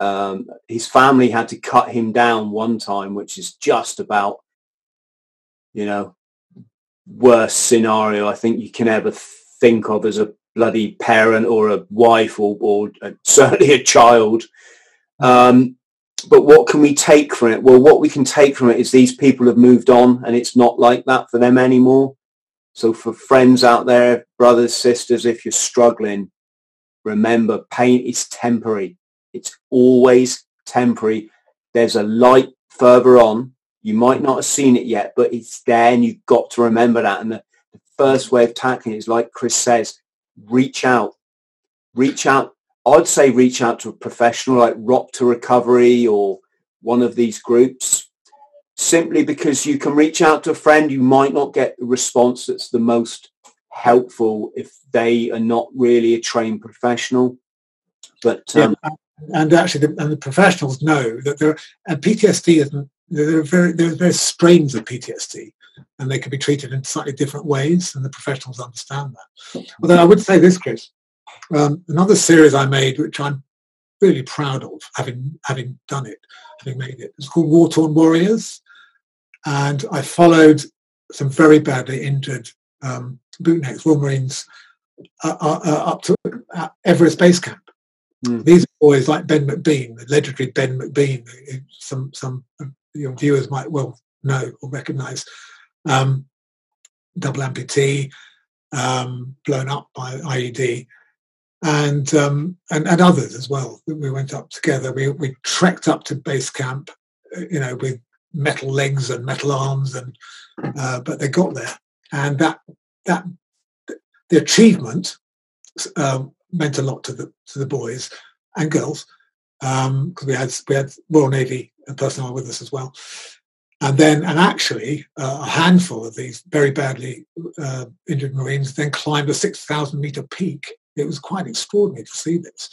Um, his family had to cut him down one time, which is just about, you know, worst scenario I think you can ever think of as a bloody parent or a wife or, or a, certainly a child. Um, but what can we take from it? Well, what we can take from it is these people have moved on, and it's not like that for them anymore. So for friends out there, brothers, sisters, if you're struggling, remember, pain is temporary. It's always temporary. There's a light further on. You might not have seen it yet, but it's there, and you've got to remember that. And the, the first way of tackling it is, like Chris says, reach out. Reach out. I'd say reach out to a professional like Rock to Recovery or one of these groups, simply because you can reach out to a friend. You might not get the response that's the most helpful if they are not really a trained professional. But um, yeah. And actually, the, and the professionals know that there. Are, and P T S D isn't. There are very there are various strains of P T S D, and they can be treated in slightly different ways. And the professionals understand that. Although I would say this, Chris, um, another series I made, which I'm really proud of, having having done it, having made it. It's called War Torn Warriors, and I followed some very badly injured um, bootnecks, Royal Marines, uh, uh, uh, up to uh, Everest base camp. Mm. These boys like Ben McBean, the legendary Ben McBean, some some your viewers might well know or recognise, um, double amputee, um, blown up by I E D, and, um, and and others as well. We went up together. We we trekked up to base camp, you know, with metal legs and metal arms, and uh, but they got there, and that that the achievement. Um, meant a lot to the to the boys and girls, because um, we had we had Royal Navy personnel with us as well, And then, and actually, uh, a handful of these very badly uh, injured Marines then climbed a six thousand meter peak. It was quite extraordinary to see this.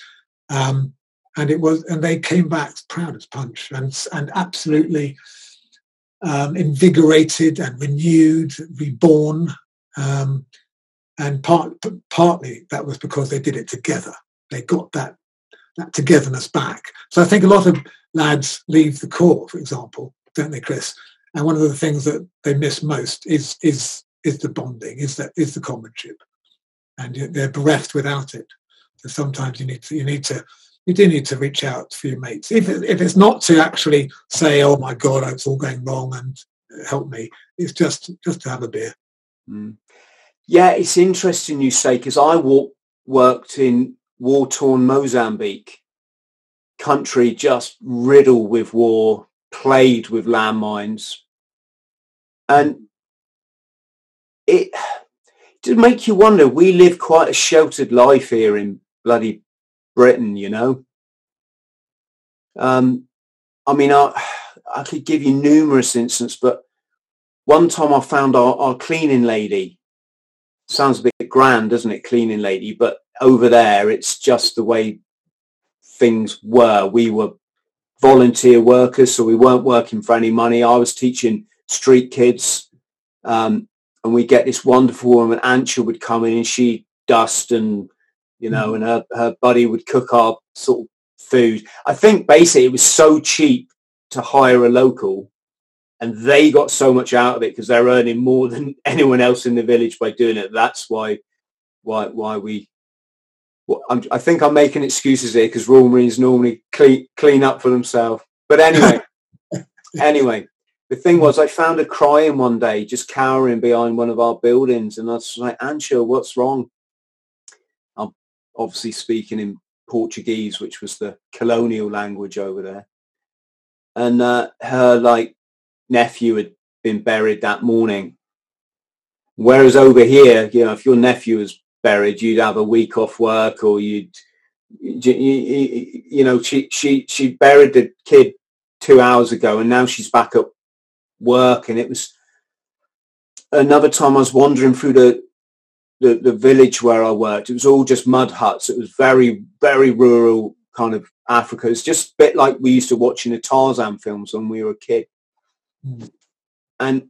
Um, and it was, and they came back proud as punch and and absolutely um, invigorated and renewed, reborn. Um, and part, partly that was because they did it together. They got that that togetherness back. So I think a lot of lads leave the Corps, for example, don't they, Chris? And one of the things that they miss most is is is the bonding, is that is the comradeship, and they're bereft without it. So sometimes you need to you need to you do need to reach out for your mates. If if it's not to actually say, "Oh my God, it's all going wrong," and help me, it's just just to have a beer. Mm. Yeah, it's interesting you say, because I walk, worked in war-torn Mozambique, country just riddled with war, played with landmines, and it did make you wonder. We live quite a sheltered life here in bloody Britain, you know. Um, I mean, I I could give you numerous instances, but one time I found our, our cleaning lady. Sounds a bit grand, doesn't it, cleaning lady? But over there, it's just the way things were. We were volunteer workers, so we weren't working for any money. I was teaching street kids, um, and we get this wonderful woman, Ancha, would come in and she'd dust and, you know, and her, her buddy would cook our sort of food. I think basically it was so cheap to hire a local, and they got so much out of it because they're earning more than anyone else in the village by doing it. That's why why, why we... Well, I'm, I think I'm making excuses here because Royal Marines normally clean, clean up for themselves. But anyway, anyway, the thing was, I found her crying one day, just cowering behind one of our buildings. And I was like, "Ancha, what's wrong?" I'm obviously speaking in Portuguese, which was the colonial language over there. And uh, her, like, nephew had been buried that morning. Whereas over here, you know, if your nephew was buried, you'd have a week off work, or you'd, you, you, you know, she she she buried the kid two hours ago, and now she's back at work. And it was another time I was wandering through the the, the village where I worked. It was all just mud huts. It was very very rural kind of Africa. It's just a bit like we used to watch in the Tarzan films when we were a kid. Mm. And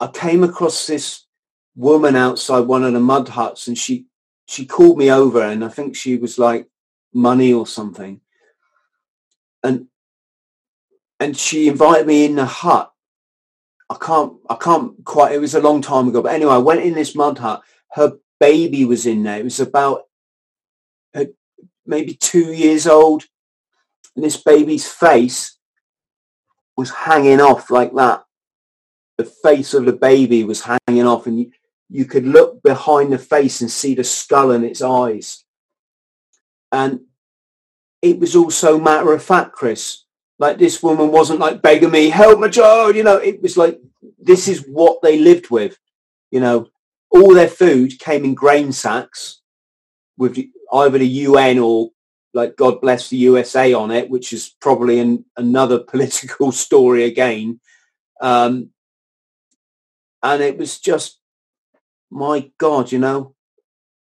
I came across this woman outside one of the mud huts, and she she called me over, and I think she was like money or something, and and she invited me in the hut. I can't I can't quite it was a long time ago, but anyway, I went in this mud hut. Her baby was in there. It was about uh, maybe two years old, and this baby's face was hanging off like that. The face of the baby was hanging off, and you You could look behind the face and see the skull and its eyes. And it was all so matter of fact, Chris. Like, this woman wasn't like begging me, "Help my child," you know. It was like, this is what they lived with. You know, all their food came in grain sacks with the, either the U N or, like, God bless the U S A on it, which is probably an, another political story again. Um, and it was just, my God, you know,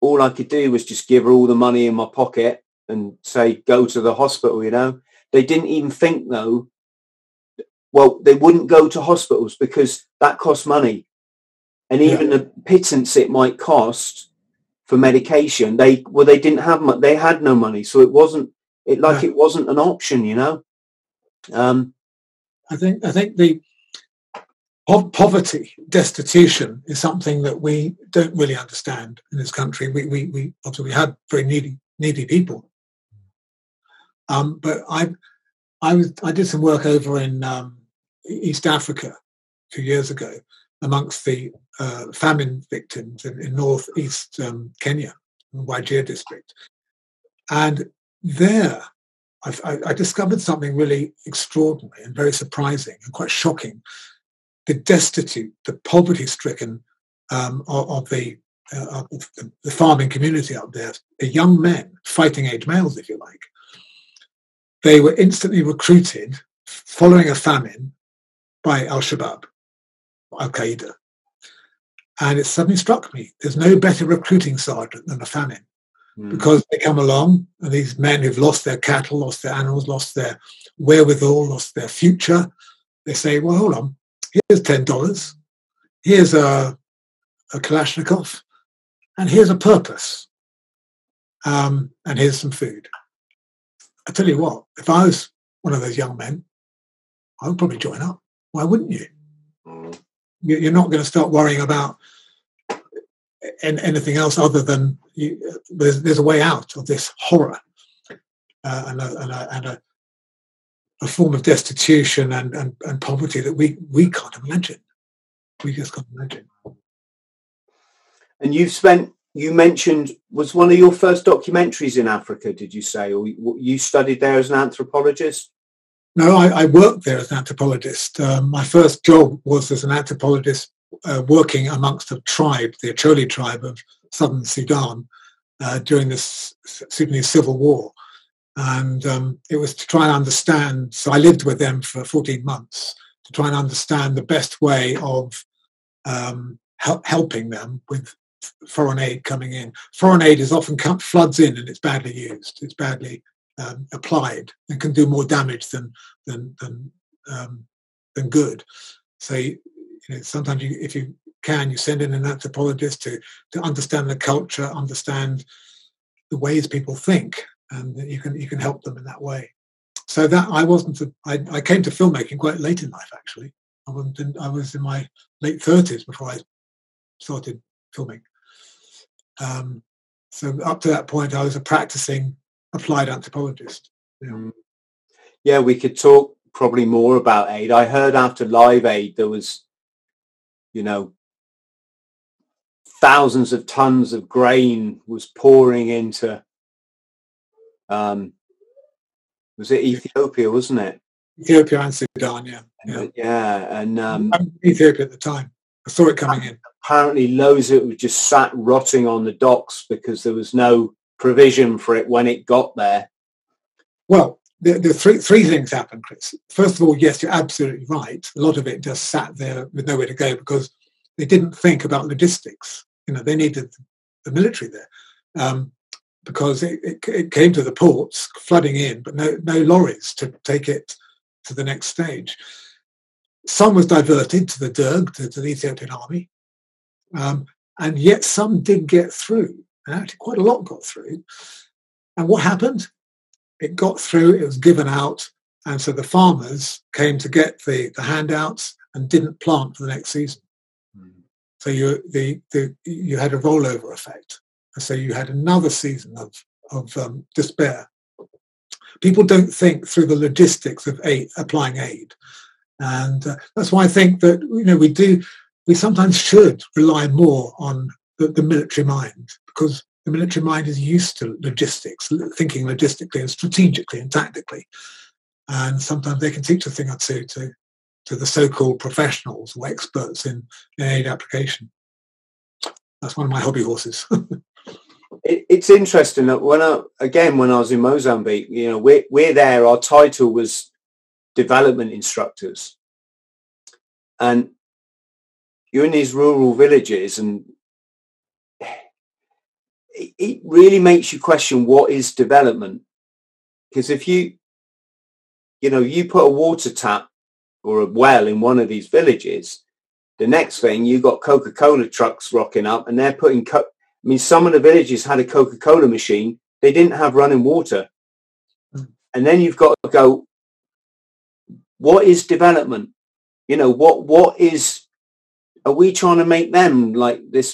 all I could do was just give her all the money in my pocket and say, "Go to the hospital," you know. They didn't even think, though, well, they wouldn't go to hospitals because that costs money. And even yeah. the pittance it might cost for medication, they, well, they didn't have much, they had no money. So it wasn't, it like yeah. it wasn't an option, you know. Um, I think, I think the, poverty, destitution is something that we don't really understand in this country. We we we obviously we had very needy needy people. Um, but I I was I did some work over in um, East Africa a few years ago amongst the uh, famine victims in, in northeast um, Kenya, in Wajir district, and there I, I discovered something really extraordinary and very surprising and quite shocking. The destitute, the poverty-stricken um, of, of, the, uh, of the the farming community up there, the young men, fighting-age males, if you like, they were instantly recruited following a famine by Al-Shabaab, Al-Qaeda. And it suddenly struck me, there's no better recruiting sergeant than a famine, mm. because they come along, and these men who've lost their cattle, lost their animals, lost their wherewithal, lost their future, they say, well, hold on, here's ten dollars, here's a, a Kalashnikov, and here's a purpose, um, and here's some food. I tell you what, if I was one of those young men, I would probably join up. Why wouldn't you? Mm. You're not going to start worrying about anything else other than you, there's, there's a way out of this horror uh, and, a, and, a, and a, a form of destitution and, and, and poverty that we, we can't imagine. We just can't imagine. And you've spent, you mentioned, was one of your first documentaries in Africa, did you say? Or you studied there as an anthropologist? No, I, I worked there as an anthropologist. Um, my first job was as an anthropologist uh, working amongst a tribe, the Acholi tribe of southern Sudan, uh, during the S- Sudanese Civil War. And um, it was to try and understand, so I lived with them for fourteen months, to try and understand the best way of um, hel- helping them with foreign aid coming in. Foreign aid is often come, floods in and it's badly used, it's badly Um, applied and can do more damage than than than um, than good. So you know, sometimes, you, if you can, you send in an anthropologist to to understand the culture, understand the ways people think, and you can you can help them in that way. So that I wasn't. A, I, I came to filmmaking quite late in life. Actually, I wasn't. In, I was in my late thirties before I started filming. Um, so up to that point, I was a practicing applied anthropologist. Yeah. Yeah, we could talk probably more about aid. I heard after Live Aid there was, you know, thousands of tons of grain was pouring into, um, was it Ethiopia, wasn't it? Ethiopia and Sudan, yeah. And, yeah, yeah, and um, I was in Ethiopia at the time. I saw it coming in. Apparently loads of it was just sat rotting on the docks because there was no provision for it when it got there. Well, the, the three three things happened, Chris. First of all, yes, you're absolutely right. A lot of it just sat there with nowhere to go because they didn't think about logistics. You know, they needed the military there um, because it, it, it came to the ports flooding in, but no no lorries to take it to the next stage. Some was diverted to the Derg, to, to the Ethiopian army, um, and yet some did get through. And actually quite a lot got through. And what happened? It got through, it was given out, and so the farmers came to get the, the handouts and didn't plant for the next season. Mm. So you the, the you had a rollover effect. And so you had another season of, of um, despair. People don't think through the logistics of aid, applying aid. And uh, that's why I think that, you know, we do, we sometimes should rely more on the, the military mind, because the military mind is used to logistics, thinking logistically and strategically and tactically. And sometimes they can teach a thing or two to, to the so-called professionals or experts in, in aid application. That's one of my hobby horses. it, it's interesting that when I, again, when I was in Mozambique, you know, we're, we're there, our title was development instructors. And you're in these rural villages, and it really makes you question what is development, because if you, you know, you put a water tap or a well in one of these villages, the next thing you got Coca-Cola trucks rocking up, and they're putting, co- I mean, some of the villages had a Coca-Cola machine. They didn't have running water. Mm. And then you've got to go, what is development? You know, what, what is, are we trying to make them like this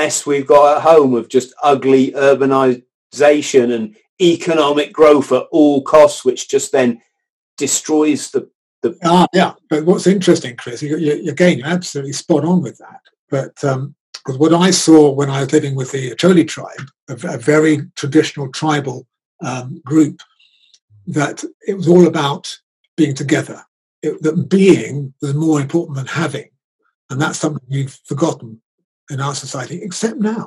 mess we've got at home of just ugly urbanization and economic growth at all costs, which just then destroys the, the ah yeah but what's interesting, Chris, you, you, again you're absolutely spot on with that, but um because what I saw when I was living with the Acholi tribe, a, a very traditional tribal um group, that it was all about being together, it, that being was more important than having, and that's something you've forgotten in our society, except now.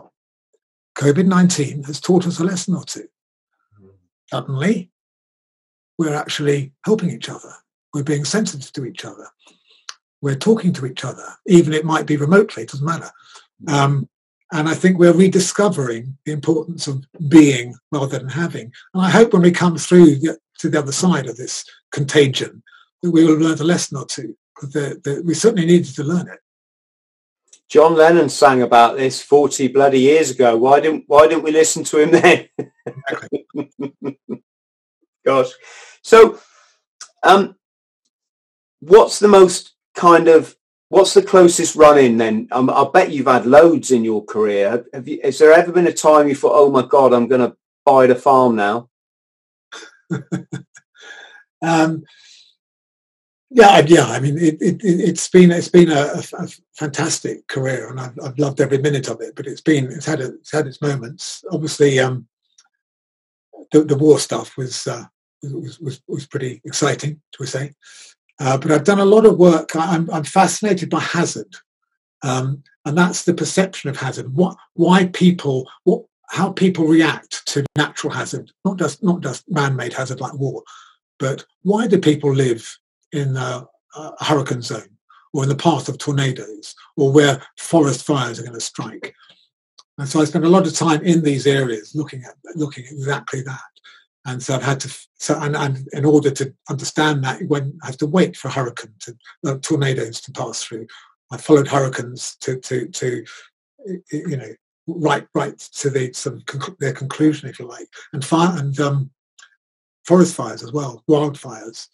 COVID nineteen has taught us a lesson or two. Suddenly, we're actually helping each other. We're being sensitive to each other. We're talking to each other, even it might be remotely, it doesn't matter. Um, and I think we're rediscovering the importance of being rather than having. And I hope when we come through the, to the other side of this contagion, that we will learn a lesson or two. The, the, we certainly needed to learn it. John Lennon sang about this forty bloody years ago. Why didn't Why didn't we listen to him then? Exactly. Gosh. So, um, what's the most kind of what's the closest run-in then? Um, I bet you've had loads in your career. Have, have you, has there ever been a time you thought, "Oh my God, I'm going to buy the farm now"? um. Yeah, yeah. I mean, it, it, it's been it's been a, a, a fantastic career, and I've, I've loved every minute of it. But it's been it's had a, it's had its moments. Obviously, um, the, the war stuff was, uh, was was was pretty exciting, to say. Uh, but I've done a lot of work. I, I'm I'm fascinated by hazard, um, and that's the perception of hazard. What why people what how people react to natural hazard, not just not just man-made hazard like war, but why do people live in a, a hurricane zone, or in the path of tornadoes, or where forest fires are going to strike. And so I spent a lot of time in these areas looking at looking at exactly that. And so I've had to, so and, and in order to understand that, when I have to wait for hurricane to, uh, tornadoes to pass through. I followed hurricanes to, to, to you know, right right to the sort of conc- their conclusion, if you like, and fire and um, forest fires as well, wildfires.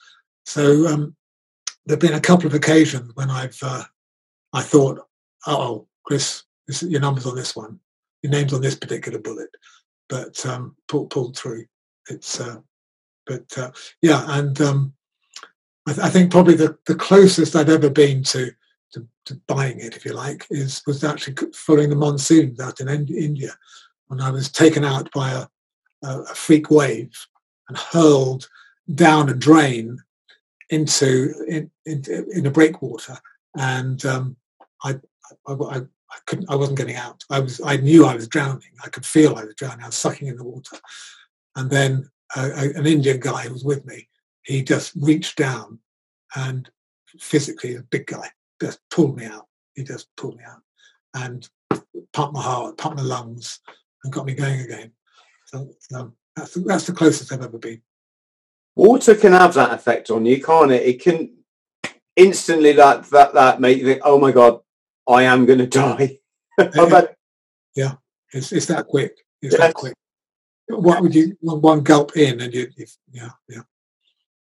So um, there've been a couple of occasions when I've uh, I thought, oh, Chris, this is your numbers on this one, your name's on this particular bullet, but um, pulled pulled through. It's uh, but uh, yeah, and um, I, th- I think probably the, the closest I've ever been to, to to buying it, if you like, is was actually following the monsoons out in India, when I was taken out by a, a, a freak wave and hurled down a drain into in, in, in a breakwater, and um, I, I, I I couldn't I wasn't getting out. I was I knew I was drowning. I could feel I was drowning. I was sucking in the water, and then uh, I, an Indian guy who was with me, he just reached down, and physically a big guy just pulled me out. He just pulled me out, and pumped my heart, pumped my lungs, and got me going again. So um, that's that's the closest I've ever been. Water can have that effect on you, can't it? It can instantly that that that make you think, "Oh my God, I am going to die." yeah. yeah, it's it's that quick. It's yes. that quick. What would you one gulp in and you, you yeah yeah.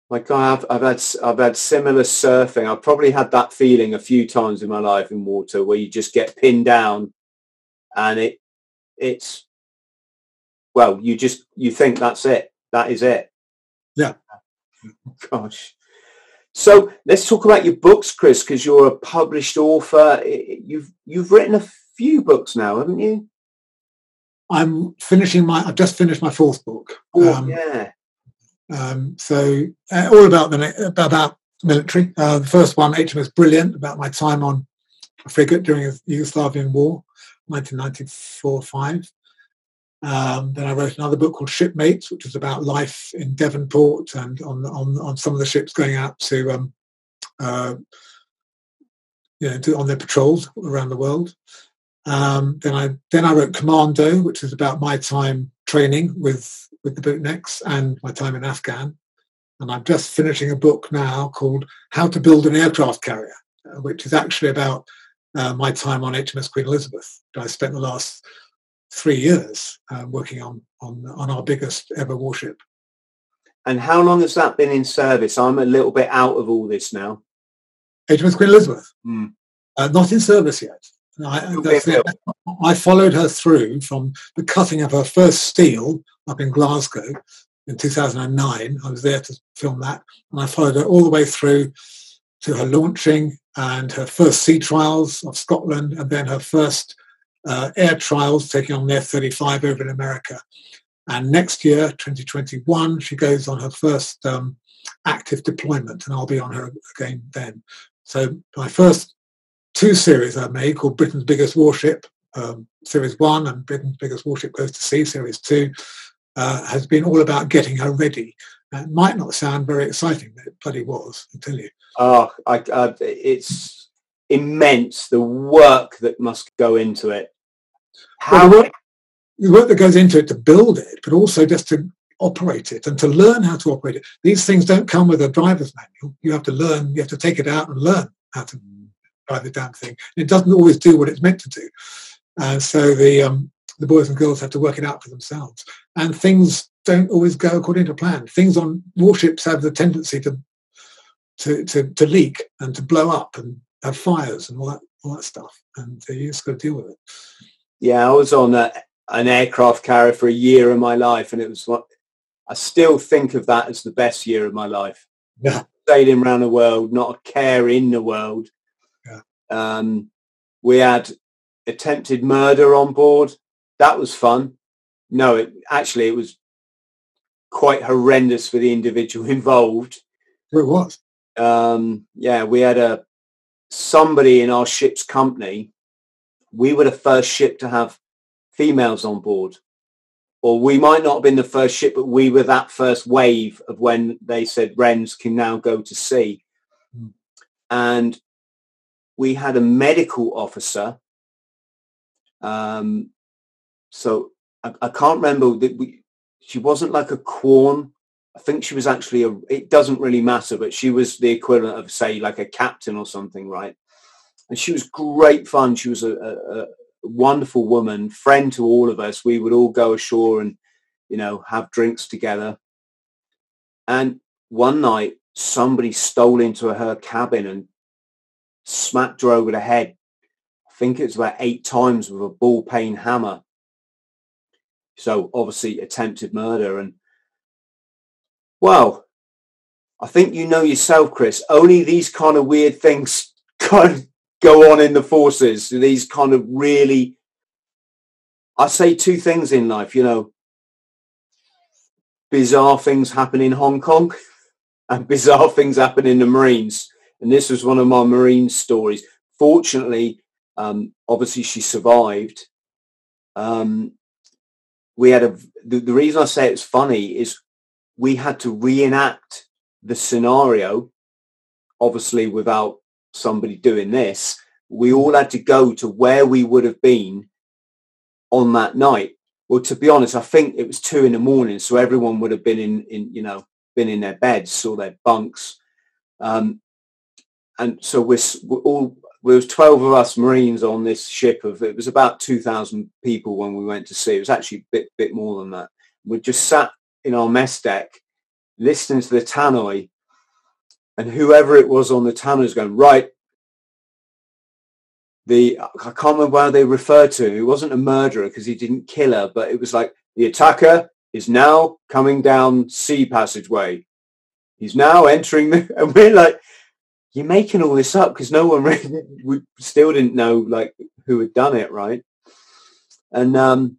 Like I've I've had I've had similar surfing. I've probably had that feeling a few times in my life in water, where you just get pinned down, and it it's well, you just you think that's it. That is it. Yeah. Gosh. So let's talk about your books, Chris, because you're a published author. You've you've written a few books now, haven't you? I'm finishing my. I've just finished my fourth book. Oh, um, yeah. Um, so uh, all about the about military. Uh, the first one, H M S Brilliant, about my time on a frigate during the Yugoslavian War, nineteen ninety-four to ninety-five. Um, then I wrote another book called Shipmates, which was about life in Devonport and on on, on some of the ships going out to, um, uh, you know, to, on their patrols around the world. Um, then I then I wrote Commando, which was about my time training with with the bootnecks and my time in Afghan. And I'm just finishing a book now called How to Build an Aircraft Carrier, uh, which is actually about uh, my time on H M S Queen Elizabeth. I spent the last three years uh, working on, on on our biggest ever warship. And how long has that been in service? I'm a little bit out of all this now. H M S Queen Elizabeth, mm. uh, not in service yet. I, that's the, I followed her through from the cutting of her first steel up in Glasgow in two thousand nine. I was there to film that, and I followed her all the way through to her launching and her first sea trials of Scotland, and then her first Uh, air trials taking on an F thirty-five over in America. And next year, twenty twenty-one, she goes on her first um, active deployment, and I'll be on her again then. So my first two series I made, called Britain's Biggest Warship, um, Series one, and Britain's Biggest Warship Goes to Sea, Series two, uh, has been all about getting her ready It might not sound very exciting, but it bloody was, I tell you. Oh, I, uh, it's immense, the work that must go into it. How... Well, the, work, the work that goes into it to build it, but also just to operate it and to learn how to operate it. These things don't come with a driver's manual. You have to learn, you have to take it out and learn how to drive the damn thing. It doesn't always do what it's meant to do. And uh, so the um, the boys and girls have to work it out for themselves. And things don't always go according to plan. Things on warships have the tendency to to to, to leak and to blow up and have fires and all that all that stuff. And uh, you just got to deal with it. Yeah, I was on a, an aircraft carrier for a year of my life, and it was what I still think of that as the best year of my life. Yeah, sailing around the world, not a care in the world. Yeah, um, we had attempted murder on board. That was fun. No, it actually it was quite horrendous for the individual involved. It was. Um, yeah, we had a somebody in our ship's company. We were the first ship to have females on board. Or we might not have been the first ship, but we were that first wave of when they said Wrens can now go to sea. Mm. And we had a medical officer. Um, so I, I can't remember that we, she wasn't like a quorn. I think she was actually a, it doesn't really matter, but she was the equivalent of, say, like a captain or something, right? And she was great fun. She was a, a, a wonderful woman, friend to all of us. We would all go ashore and, you know, have drinks together. And one night somebody stole into her cabin and smacked her over the head. I think it was about eight times with a ball-peen hammer. So obviously attempted murder. And, well, I think you know yourself, Chris, only these kind of weird things kind of go on in the forces. These kind of really, I say two things in life, you know, bizarre things happen in Hong Kong and bizarre things happen in the Marines. And this was one of my Marine stories. Fortunately, Um, obviously she survived. Um, we had a, the, the reason I say it's funny is we had to reenact the scenario, obviously without somebody doing this. We all had to go to where we would have been on that night. Well, to be honest, I think it was two in the morning. So everyone would have been in, in you know, been in their beds or their bunks. Um, and so we're, we're all, There was twelve of us Marines on this ship. Of it was about two thousand people when we went to sea. It was actually a bit, bit more than that. We just sat in our mess deck, listening to the tannoy, and whoever it was on the tannoy was going, right, the, I can't remember how they referred to him. He wasn't a murderer because he didn't kill her, but it was like, the attacker is now coming down sea passageway. He's now entering the, and we're like, you're making all this up because no one really, we still didn't know like who had done it, right? And um,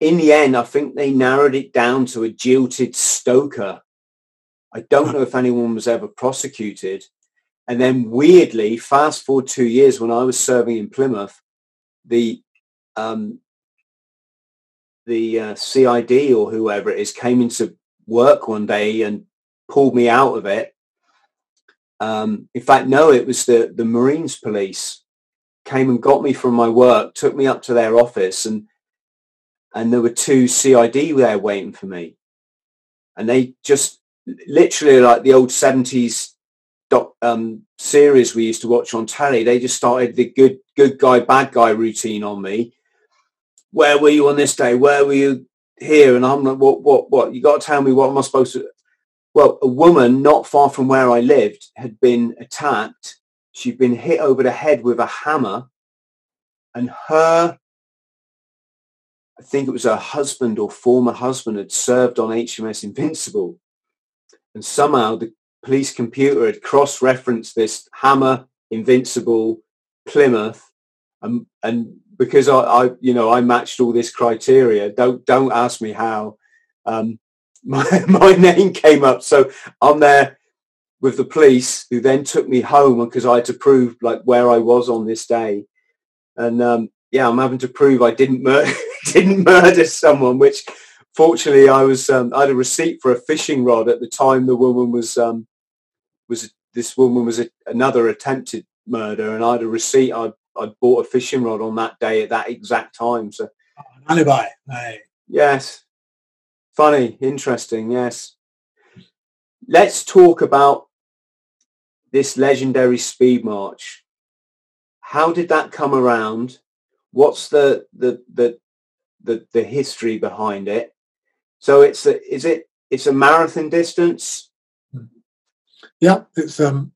in the end, I think they narrowed it down to a jilted stoker. I don't know if anyone was ever prosecuted. And then weirdly, fast forward two years when I was serving in Plymouth, the um, the uh, C I D or whoever it is came into work one day and pulled me out of it. Um, in fact, no, it was the, the Marines police came and got me from my work, took me up to their office, and and there were two C I D there waiting for me. And they just literally, like the old seventies doc, um, series we used to watch on telly, they just started the good good guy, bad guy routine on me. Where were you on this day? Where were you here? And I'm like, what, what, what? You got to tell me what am I supposed to... Well, a woman not far from where I lived had been attacked. She'd been hit over the head with a hammer, and her, I think it was her husband or former husband, had served on H M S Invincible. And somehow the police computer had cross-referenced this hammer, Invincible, Plymouth. And, and because I, I, you know, I matched all this criteria, don't, don't ask me how. Um, My, my name came up. So I'm there with the police, who then took me home because I had to prove like where I was on this day. And um, yeah, I'm having to prove I didn't murder, didn't murder someone, which fortunately, I was um, I had a receipt for a fishing rod at the time. The woman was um, was this woman was a, another attempted murder, and I had a receipt. I I bought a fishing rod on that day at that exact time. So oh, an alibi. Hey. Yes. Funny, interesting. Yes. Let's talk about this legendary speed march. How did that come around? What's the the the the, the history behind it? So it's a, is it it's a marathon distance? Yeah, it's um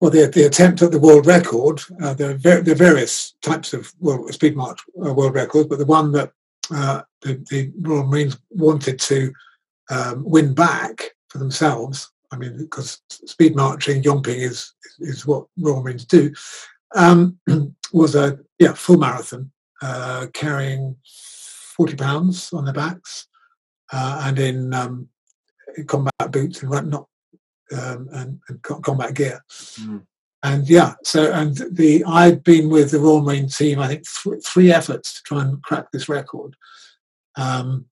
well the the attempt at the world record. Uh, there are ver- there are various types of world, speed march uh, world records, but the one that uh, the, the Royal Marines wanted to um, win back for themselves. I mean, because speed marching, jumping is is what Royal Marines do. Um, was a yeah full marathon, uh, carrying forty pounds on their backs, uh, and in, um, in combat boots and whatnot, um, and, and combat gear. Mm. And yeah, so and the I'd been with the Royal Marine team. I think th- three efforts to try and crack this record, um,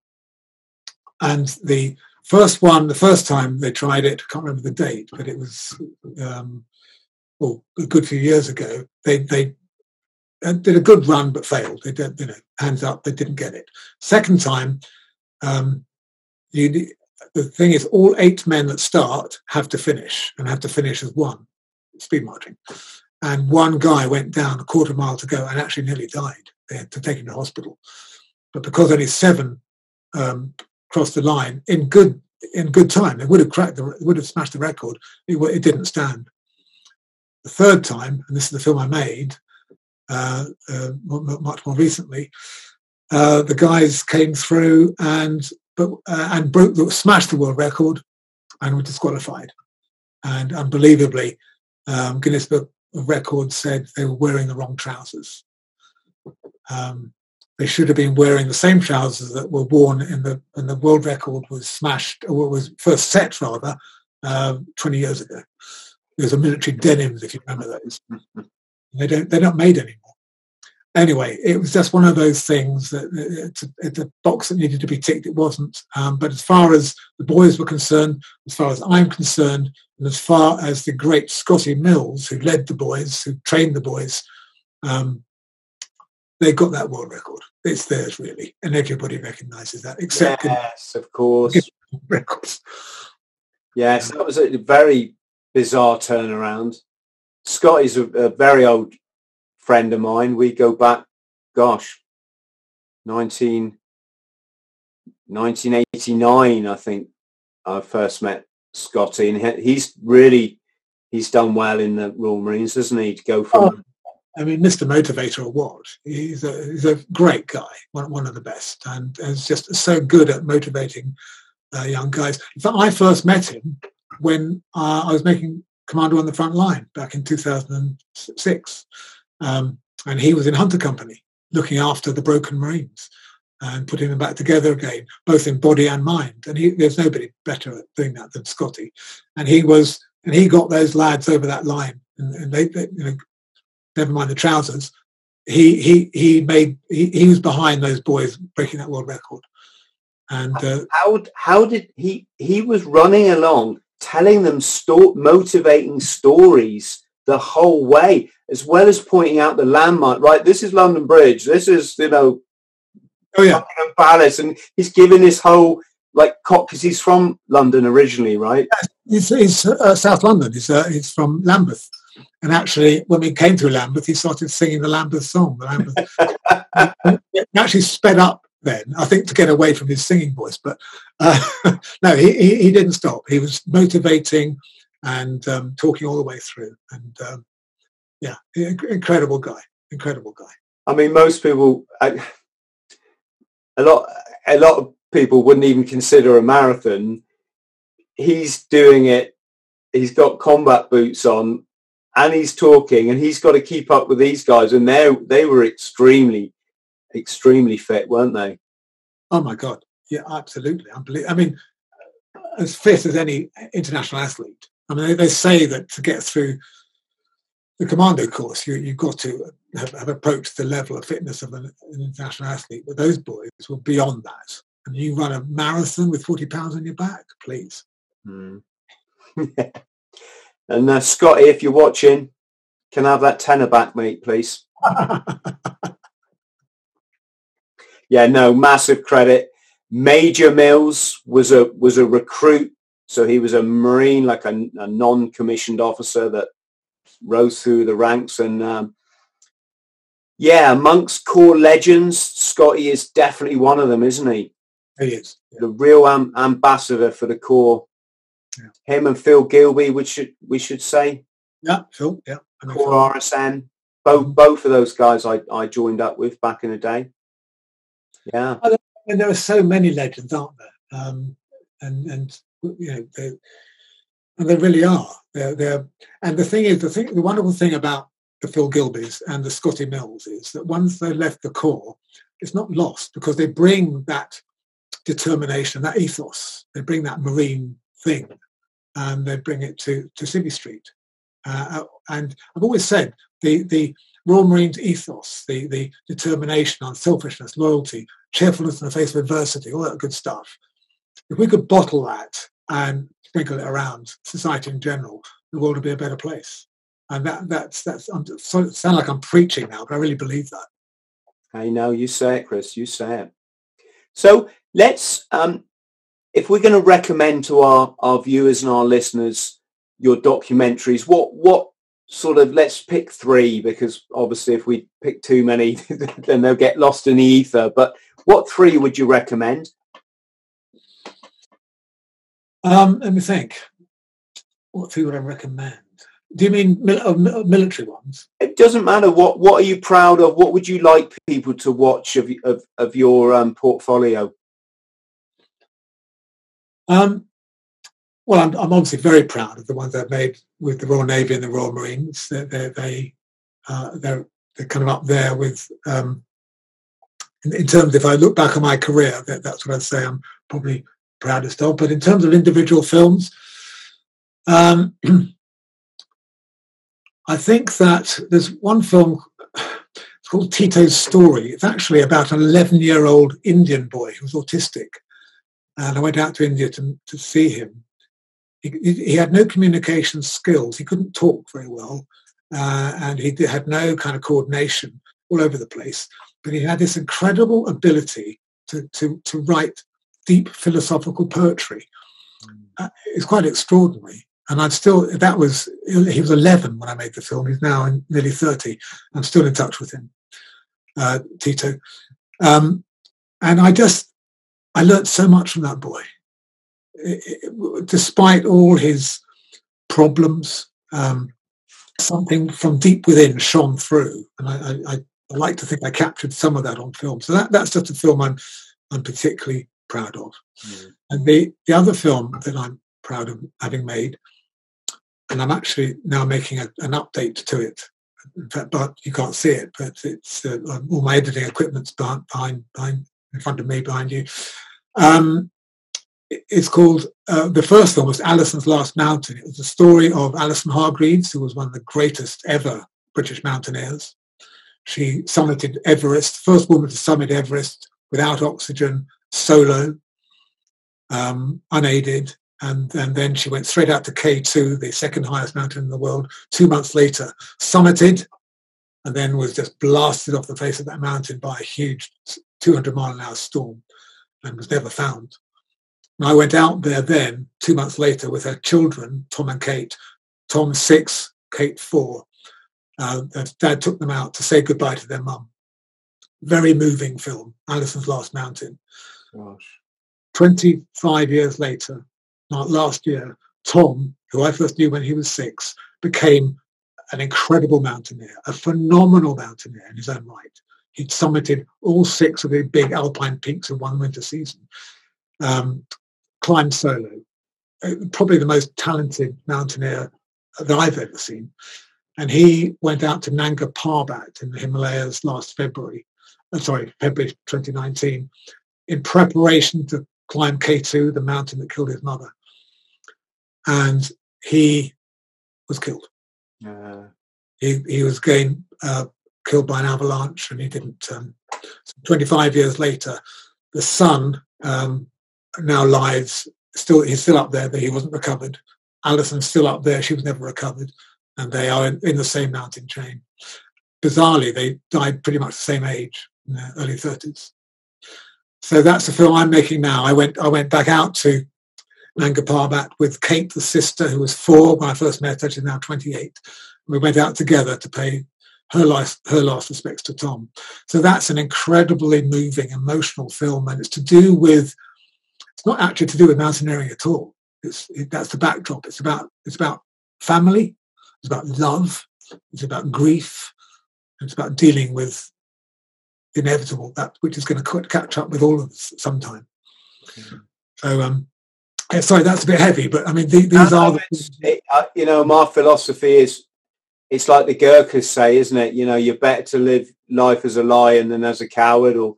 and the. First one, the first time they tried it, I can't remember the date, but it was um, well, a good few years ago. They they did a good run but failed. They did, you know, hands up, they didn't get it. Second time, um, you the thing is, all eight men that start have to finish and have to finish as one, speed marching. And one guy went down a quarter mile to go and actually nearly died. They had to take him to hospital, but because only seven. Um, Crossed the line in good in good time. It would have cracked the would have smashed the record. It, it didn't stand. The third time, and this is the film I made uh, uh, much more recently. Uh, the guys came through and but uh, and broke the, smashed the world record, and were disqualified. And unbelievably, um, Guinness Book of Records said they were wearing the wrong trousers. Um, They should have been wearing the same trousers that were worn in the when the world record was smashed, or was first set rather, uh, twenty years ago. There's a military denims, if you remember those. They don't. They're not made anymore. Anyway, it was just one of those things that it's a, it's a box that needed to be ticked. It wasn't. Um, but as far as the boys were concerned, as far as I'm concerned, and as far as the great Scotty Mills, who led the boys, who trained the boys. Um, They got that world record. It's theirs, really, and everybody recognises that. Except yes, in- of course. Records. Yes, that was a very bizarre turnaround. Scotty's a, a very old friend of mine. We go back, gosh, nineteen, nineteen eighty-nine, I think. I first met Scotty, and he's really he's done well in the Royal Marines, hasn't he? To go from. Oh. I mean, Mister Motivator or what? He's a, he's a great guy, one, one of the best, and is just so good at motivating uh, young guys. In fact, I first met him when uh, I was making Commander on the Front Line back in two thousand six, um, and he was in Hunter Company looking after the broken Marines and putting them back together again, both in body and mind. And he, there's nobody better at doing that than Scotty. And he was, and he got those lads over that line, and, and they, they, you know. Never mind the trousers. He he he made he, he was behind those boys breaking that world record. And uh, how how did he he was running along telling them sto- motivating stories the whole way, as well as pointing out the landmark. Right, this is London Bridge. This is you know, oh yeah, Buckingham Palace, and he's giving this whole like cop because he's from London originally, right? He's, he's uh, South London. He's uh, he's from Lambeth. And actually, when we came through Lambeth, he started singing the Lambeth song. The Lambeth. It actually sped up then, I think, to get away from his singing voice. But uh, no, he, he, he didn't stop. He was motivating and um, talking all the way through. And um, yeah, incredible guy, incredible guy. I mean, most people, I, a lot, a lot of people wouldn't even consider a marathon. He's doing it. He's got combat boots on. And he's talking, and he's got to keep up with these guys. And they they were extremely, extremely fit, weren't they? Oh my God! Yeah, absolutely. I mean, as fit as any international athlete. I mean, they, they say that to get through the commando course, you you've got to have, have approached the level of fitness of an, an international athlete. But those boys were beyond that. and you run a marathon with forty pounds on your back, please. Mm. And uh, Scotty, if you're watching, can I have that tenner back, mate, please? Yeah, no, massive credit. Major Mills was a was a recruit, so he was a Marine, like a, a non-commissioned officer that rose through the ranks. And um, yeah, amongst core legends, Scotty is definitely one of them, isn't he? He is. Yeah. The real am- ambassador for the Corps. Yeah. Him and Phil Gilby, we should we should say. Yeah, Phil. Yeah, I mean, Corps R S N. Both both of those guys I, I joined up with back in the day. Yeah, I mean, there are so many legends, aren't there? Um, and and you know, they, and they really are. They're, they're, and the thing is, the thing, the wonderful thing about the Phil Gilbys and the Scotty Mills is that once they left the Corps, it's not lost because they bring that determination, that ethos. They bring that Marine thing, and they bring it to to Civvy Street. Uh, and I've always said the the Royal Marines ethos, the, the determination, unselfishness, loyalty, cheerfulness in the face of adversity, all that good stuff. If we could bottle that and sprinkle it around society in general, the world would be a better place. And that that's, that's I'm, so, sound like I'm preaching now, but I really believe that. I know. You say it, Chris. You say it. So let's, um, if we're going to recommend to our, our viewers and our listeners your documentaries, what what sort of, let's pick three, because obviously if we pick too many then they'll get lost in the ether, but what three would you recommend? Um let me think, what three would I recommend? Do you mean mil- uh, military ones? It doesn't matter. What what are you proud of? What would you like people to watch of of, of your um portfolio? um Well, I'm, I'm obviously very proud of the ones I've made with the Royal Navy and the Royal Marines. They're, they're, they, uh, they're, they're kind of up there with, um, in, in terms of, if I look back on my career, that, that's what I'd say I'm probably proudest of. But in terms of individual films, um, I think that there's one film, it's called Tito's Story. It's actually about an eleven-year-old Indian boy who was autistic. And I went out to India to, to see him. He, he had no communication skills. He couldn't talk very well, uh, and he had no kind of coordination, all over the place. But he had this incredible ability to to, to write deep philosophical poetry. Uh, it's quite extraordinary. And I'm still, that was, he was eleven when I made the film. He's now in, nearly thirty. I'm still in touch with him, uh, Tito. Um, and I just, I learnt so much from that boy. Despite all his problems, um, something from deep within shone through, and I, I, I like to think I captured some of that on film. So that, that's just a film I'm I'm particularly proud of. Mm. And the, the other film that I'm proud of having made, and I'm actually now making a, an update to it, but, but you can't see it. But it's uh, all my editing equipment's behind, behind, behind, in front of me, behind you. Um, It's called, uh, the first film was Alison's Last Mountain. It was the story of Alison Hargreaves, who was one of the greatest ever British mountaineers. She summited Everest, first woman to summit Everest without oxygen, solo, um, unaided. And, and then she went straight out to K two, the second highest mountain in the world, two months later, summited, and then was just blasted off the face of that mountain by a huge two hundred mile an hour storm and was never found. And I went out there then, two months later, with her children, Tom and Kate. Tom six, Kate four. Uh, their dad took them out to say goodbye to their mum. Very moving film, Alison's Last Mountain. Gosh. twenty-five years later, not last year, Tom, who I first knew when he was six, became an incredible mountaineer, a phenomenal mountaineer in his own right. He'd summited all six of the big alpine peaks in one winter season. Um, Climbed solo, probably the most talented mountaineer that I've ever seen. And he went out to Nanga Parbat in the Himalayas last February, uh, sorry, February twenty nineteen, in preparation to climb K two, the mountain that killed his mother. And he was killed. Uh. He, he was again uh, killed by an avalanche, and he didn't. Um, twenty-five years later, The son um, now lies, still, he's still up there, but he wasn't recovered. Alison's still up there, she was never recovered, and they are in, in the same mountain chain. Bizarrely, they died pretty much the same age, in their early thirties. So that's the film I'm making now. I went I went back out to Nanga Parbat with Kate, the sister, who was four when I first met her. She's now twenty-eight. We went out together to pay her last, her last respects to Tom. So that's an incredibly moving, emotional film, and it's to do with, it's not actually to do with mountaineering at all. It's, it, that's the backdrop. It's about it's about family, it's about love, it's about grief, it's about dealing with the inevitable, that which is going to catch up with all of us sometime. Mm-hmm. So, um, yeah, sorry, that's a bit heavy, but I mean, the, these no, are the... It, uh, you know, my philosophy is, it's like the Gurkhas say, isn't it? You know, you're better to live life as a lion than as a coward, or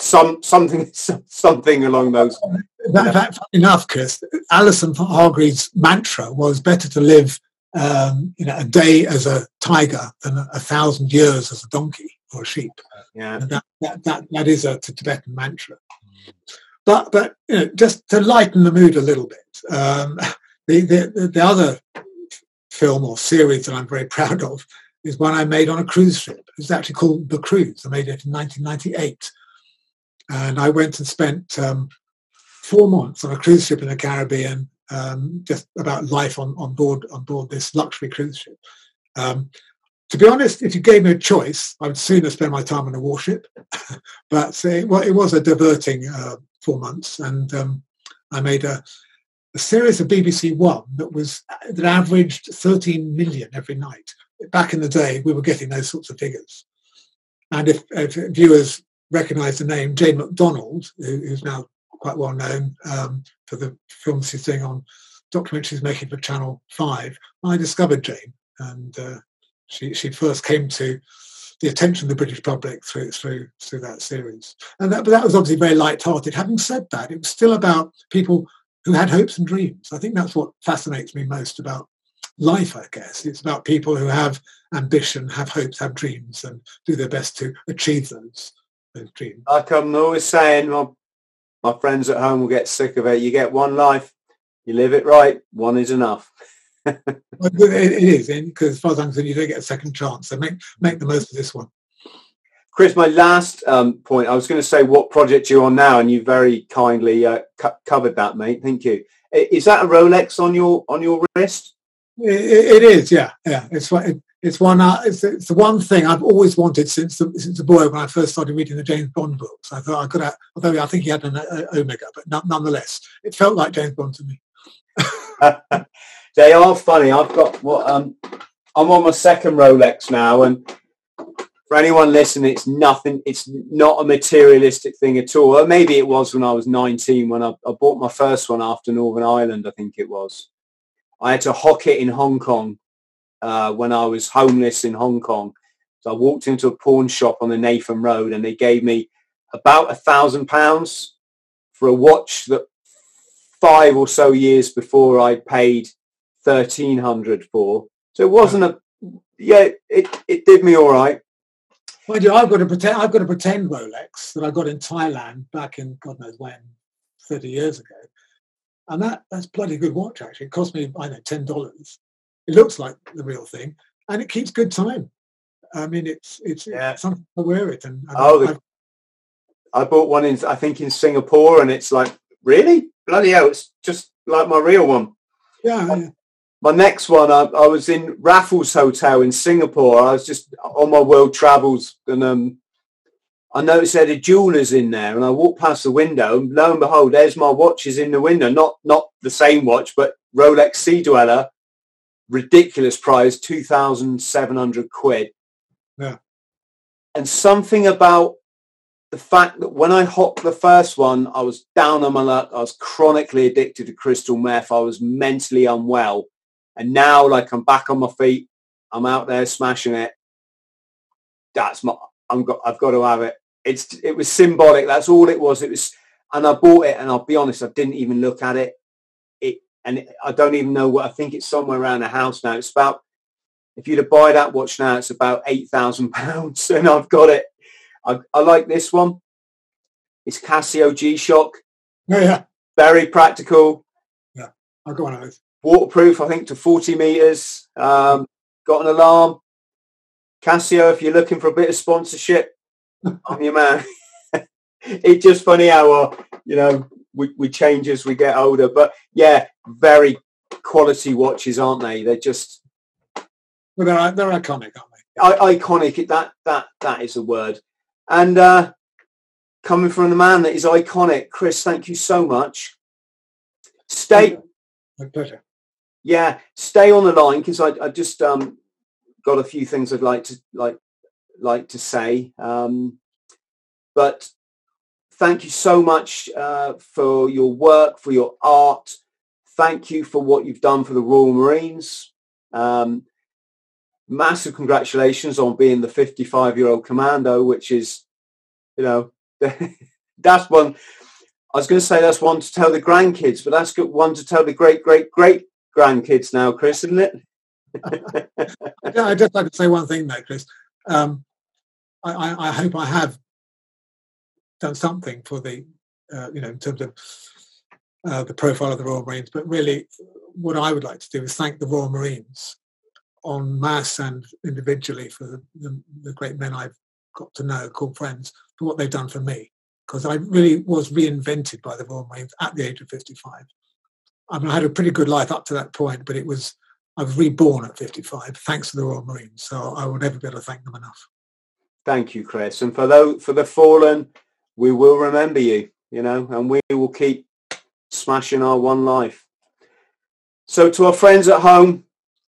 some something something along those lines. That, that, funny enough, Chris, Alison Hargreaves' mantra was better to live um, you know, a day as a tiger than a, a thousand years as a donkey or a sheep. Yeah, and that, that, that, that is a Tibetan mantra. But but you know, just to lighten the mood a little bit, um, the, the the other film or series that I'm very proud of is one I made on a cruise ship. It's actually called The Cruise. I made it in nineteen ninety-eight, and I went and spent um, four months on a cruise ship in the Caribbean, um, just about life on, on board on board this luxury cruise ship. Um, to be honest, if you gave me a choice, I would sooner spend my time on a warship. But it, well, it was a diverting uh, four months, and um, I made a. a series of B B C One that was that averaged thirteen million every night. Back in the day, we were getting those sorts of figures. And if, if viewers recognise the name, Jane McDonald, who, who's now quite well known um, for the films she's doing on documentaries she's making for Channel Five, I discovered Jane, and uh, she she first came to the attention of the British public through through through that series. And that, but that was obviously very light-hearted. Having said that, it was still about people who had hopes and dreams. I think that's what fascinates me most about life, I guess. It's about people who have ambition, have hopes, have dreams, and do their best to achieve those, those dreams. Like I'm always saying, my, my friends at home will get sick of it. You get one life, you live it right, one is enough. Well, it, it is, because as far as I'm concerned, you don't get a second chance. So make, make the most of this one. Chris, my last um, point, I was going to say what project you're on now, and you very kindly uh, cu- covered that, mate. Thank you. Is that a Rolex on your on your wrist? It, it is, yeah, yeah. It's one. It's one. Uh, it's, it's the one thing I've always wanted since the, since a boy when I first started reading the James Bond books. I thought I could have, although I think he had an uh, Omega, but no, nonetheless, it felt like James Bond to me. They are funny. I've got what um, I'm on my second Rolex now, and. For anyone listening, it's nothing. It's not a materialistic thing at all. Or maybe it was when I was nineteen when I, I bought my first one after Northern Ireland, I think it was. I had to hock it in Hong Kong uh, when I was homeless in Hong Kong. So I walked into a pawn shop on the Nathan Road, and they gave me about a thousand pounds for a watch that five or so years before I paid thirteen hundred for. So it wasn't a yeah. It it did me all right. Well, I've got a pretend. I've got a pretend Rolex that I got in Thailand back in God knows when, thirty years ago, and that that's a bloody good watch actually. It cost me I don't know ten dollars. It looks like the real thing, and it keeps good time. I mean, it's it's, yeah. it's something to wear it. And, and oh, the, I bought one in I think in Singapore, and it's like really bloody hell. It's just like my real one. Yeah. Um, yeah. My next one, I, I was in Raffles Hotel in Singapore. I was just on my world travels, and um, I noticed they had a jeweller's in there. And I walked past the window, and lo and behold, there's my watches in the window. Not not the same watch, but Rolex Sea Dweller, ridiculous price, two thousand seven hundred quid. Yeah. And something about the fact that when I hopped the first one, I was down on my luck. I was chronically addicted to crystal meth. I was mentally unwell. And now, like, I'm back on my feet. I'm out there smashing it. That's my. I'm got. I've got to have it. It's. It was symbolic. That's all it was. It was. And I bought it. And I'll be honest, I didn't even look at it. It. And it, I don't even know what. I think it's somewhere around the house now. It's about. If you'd buy that watch now, it's about eight thousand pounds. And I've got it. I, I like this one. It's Casio G-Shock. Oh, yeah. Very practical. Yeah, I've got one of those. Waterproof, I think, to forty metres. Um, got an alarm. Casio, if you're looking for a bit of sponsorship, I'm your man. It's just funny how, uh, you know, we, we change as we get older. But, yeah, very quality watches, aren't they? They're just... Well, they're, they're iconic, aren't they? I, iconic, that, that, that is the word. And uh, coming from the man that is iconic, Chris, thank you so much. Stay... My pleasure. Yeah, stay on the line, because I, I just um, got a few things I'd like to like like to say. Um, but thank you so much uh, for your work, for your art. Thank you for what you've done for the Royal Marines. Um, massive congratulations on being the fifty-five-year-old commando, which is, you know, that's one. I was going to say that's one to tell the grandkids, but that's good one to tell the great, great, great grandkids now, Chris, isn't it? Yeah, I'd just like to say one thing though, Chris. Um, I, I, I hope I have done something for the, uh, you know, in terms of uh, the profile of the Royal Marines, but really what I would like to do is thank the Royal Marines en masse and individually for the, the, the great men I've got to know, called friends, for what they've done for me. Because I really was reinvented by the Royal Marines at the age of fifty-five. I mean, I had a pretty good life up to that point, but it was I was reborn at fifty-five thanks to the Royal Marines. So I will never be able to thank them enough. Thank you, Chris. And for those for the fallen, we will remember you, you know, and we will keep smashing our one life. So to our friends at home,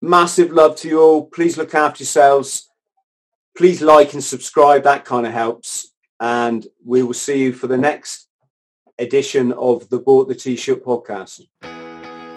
massive love to you all. Please look after yourselves. Please like and subscribe. That kind of helps. And we will see you for the next edition of the Bought the T-Shirt podcast.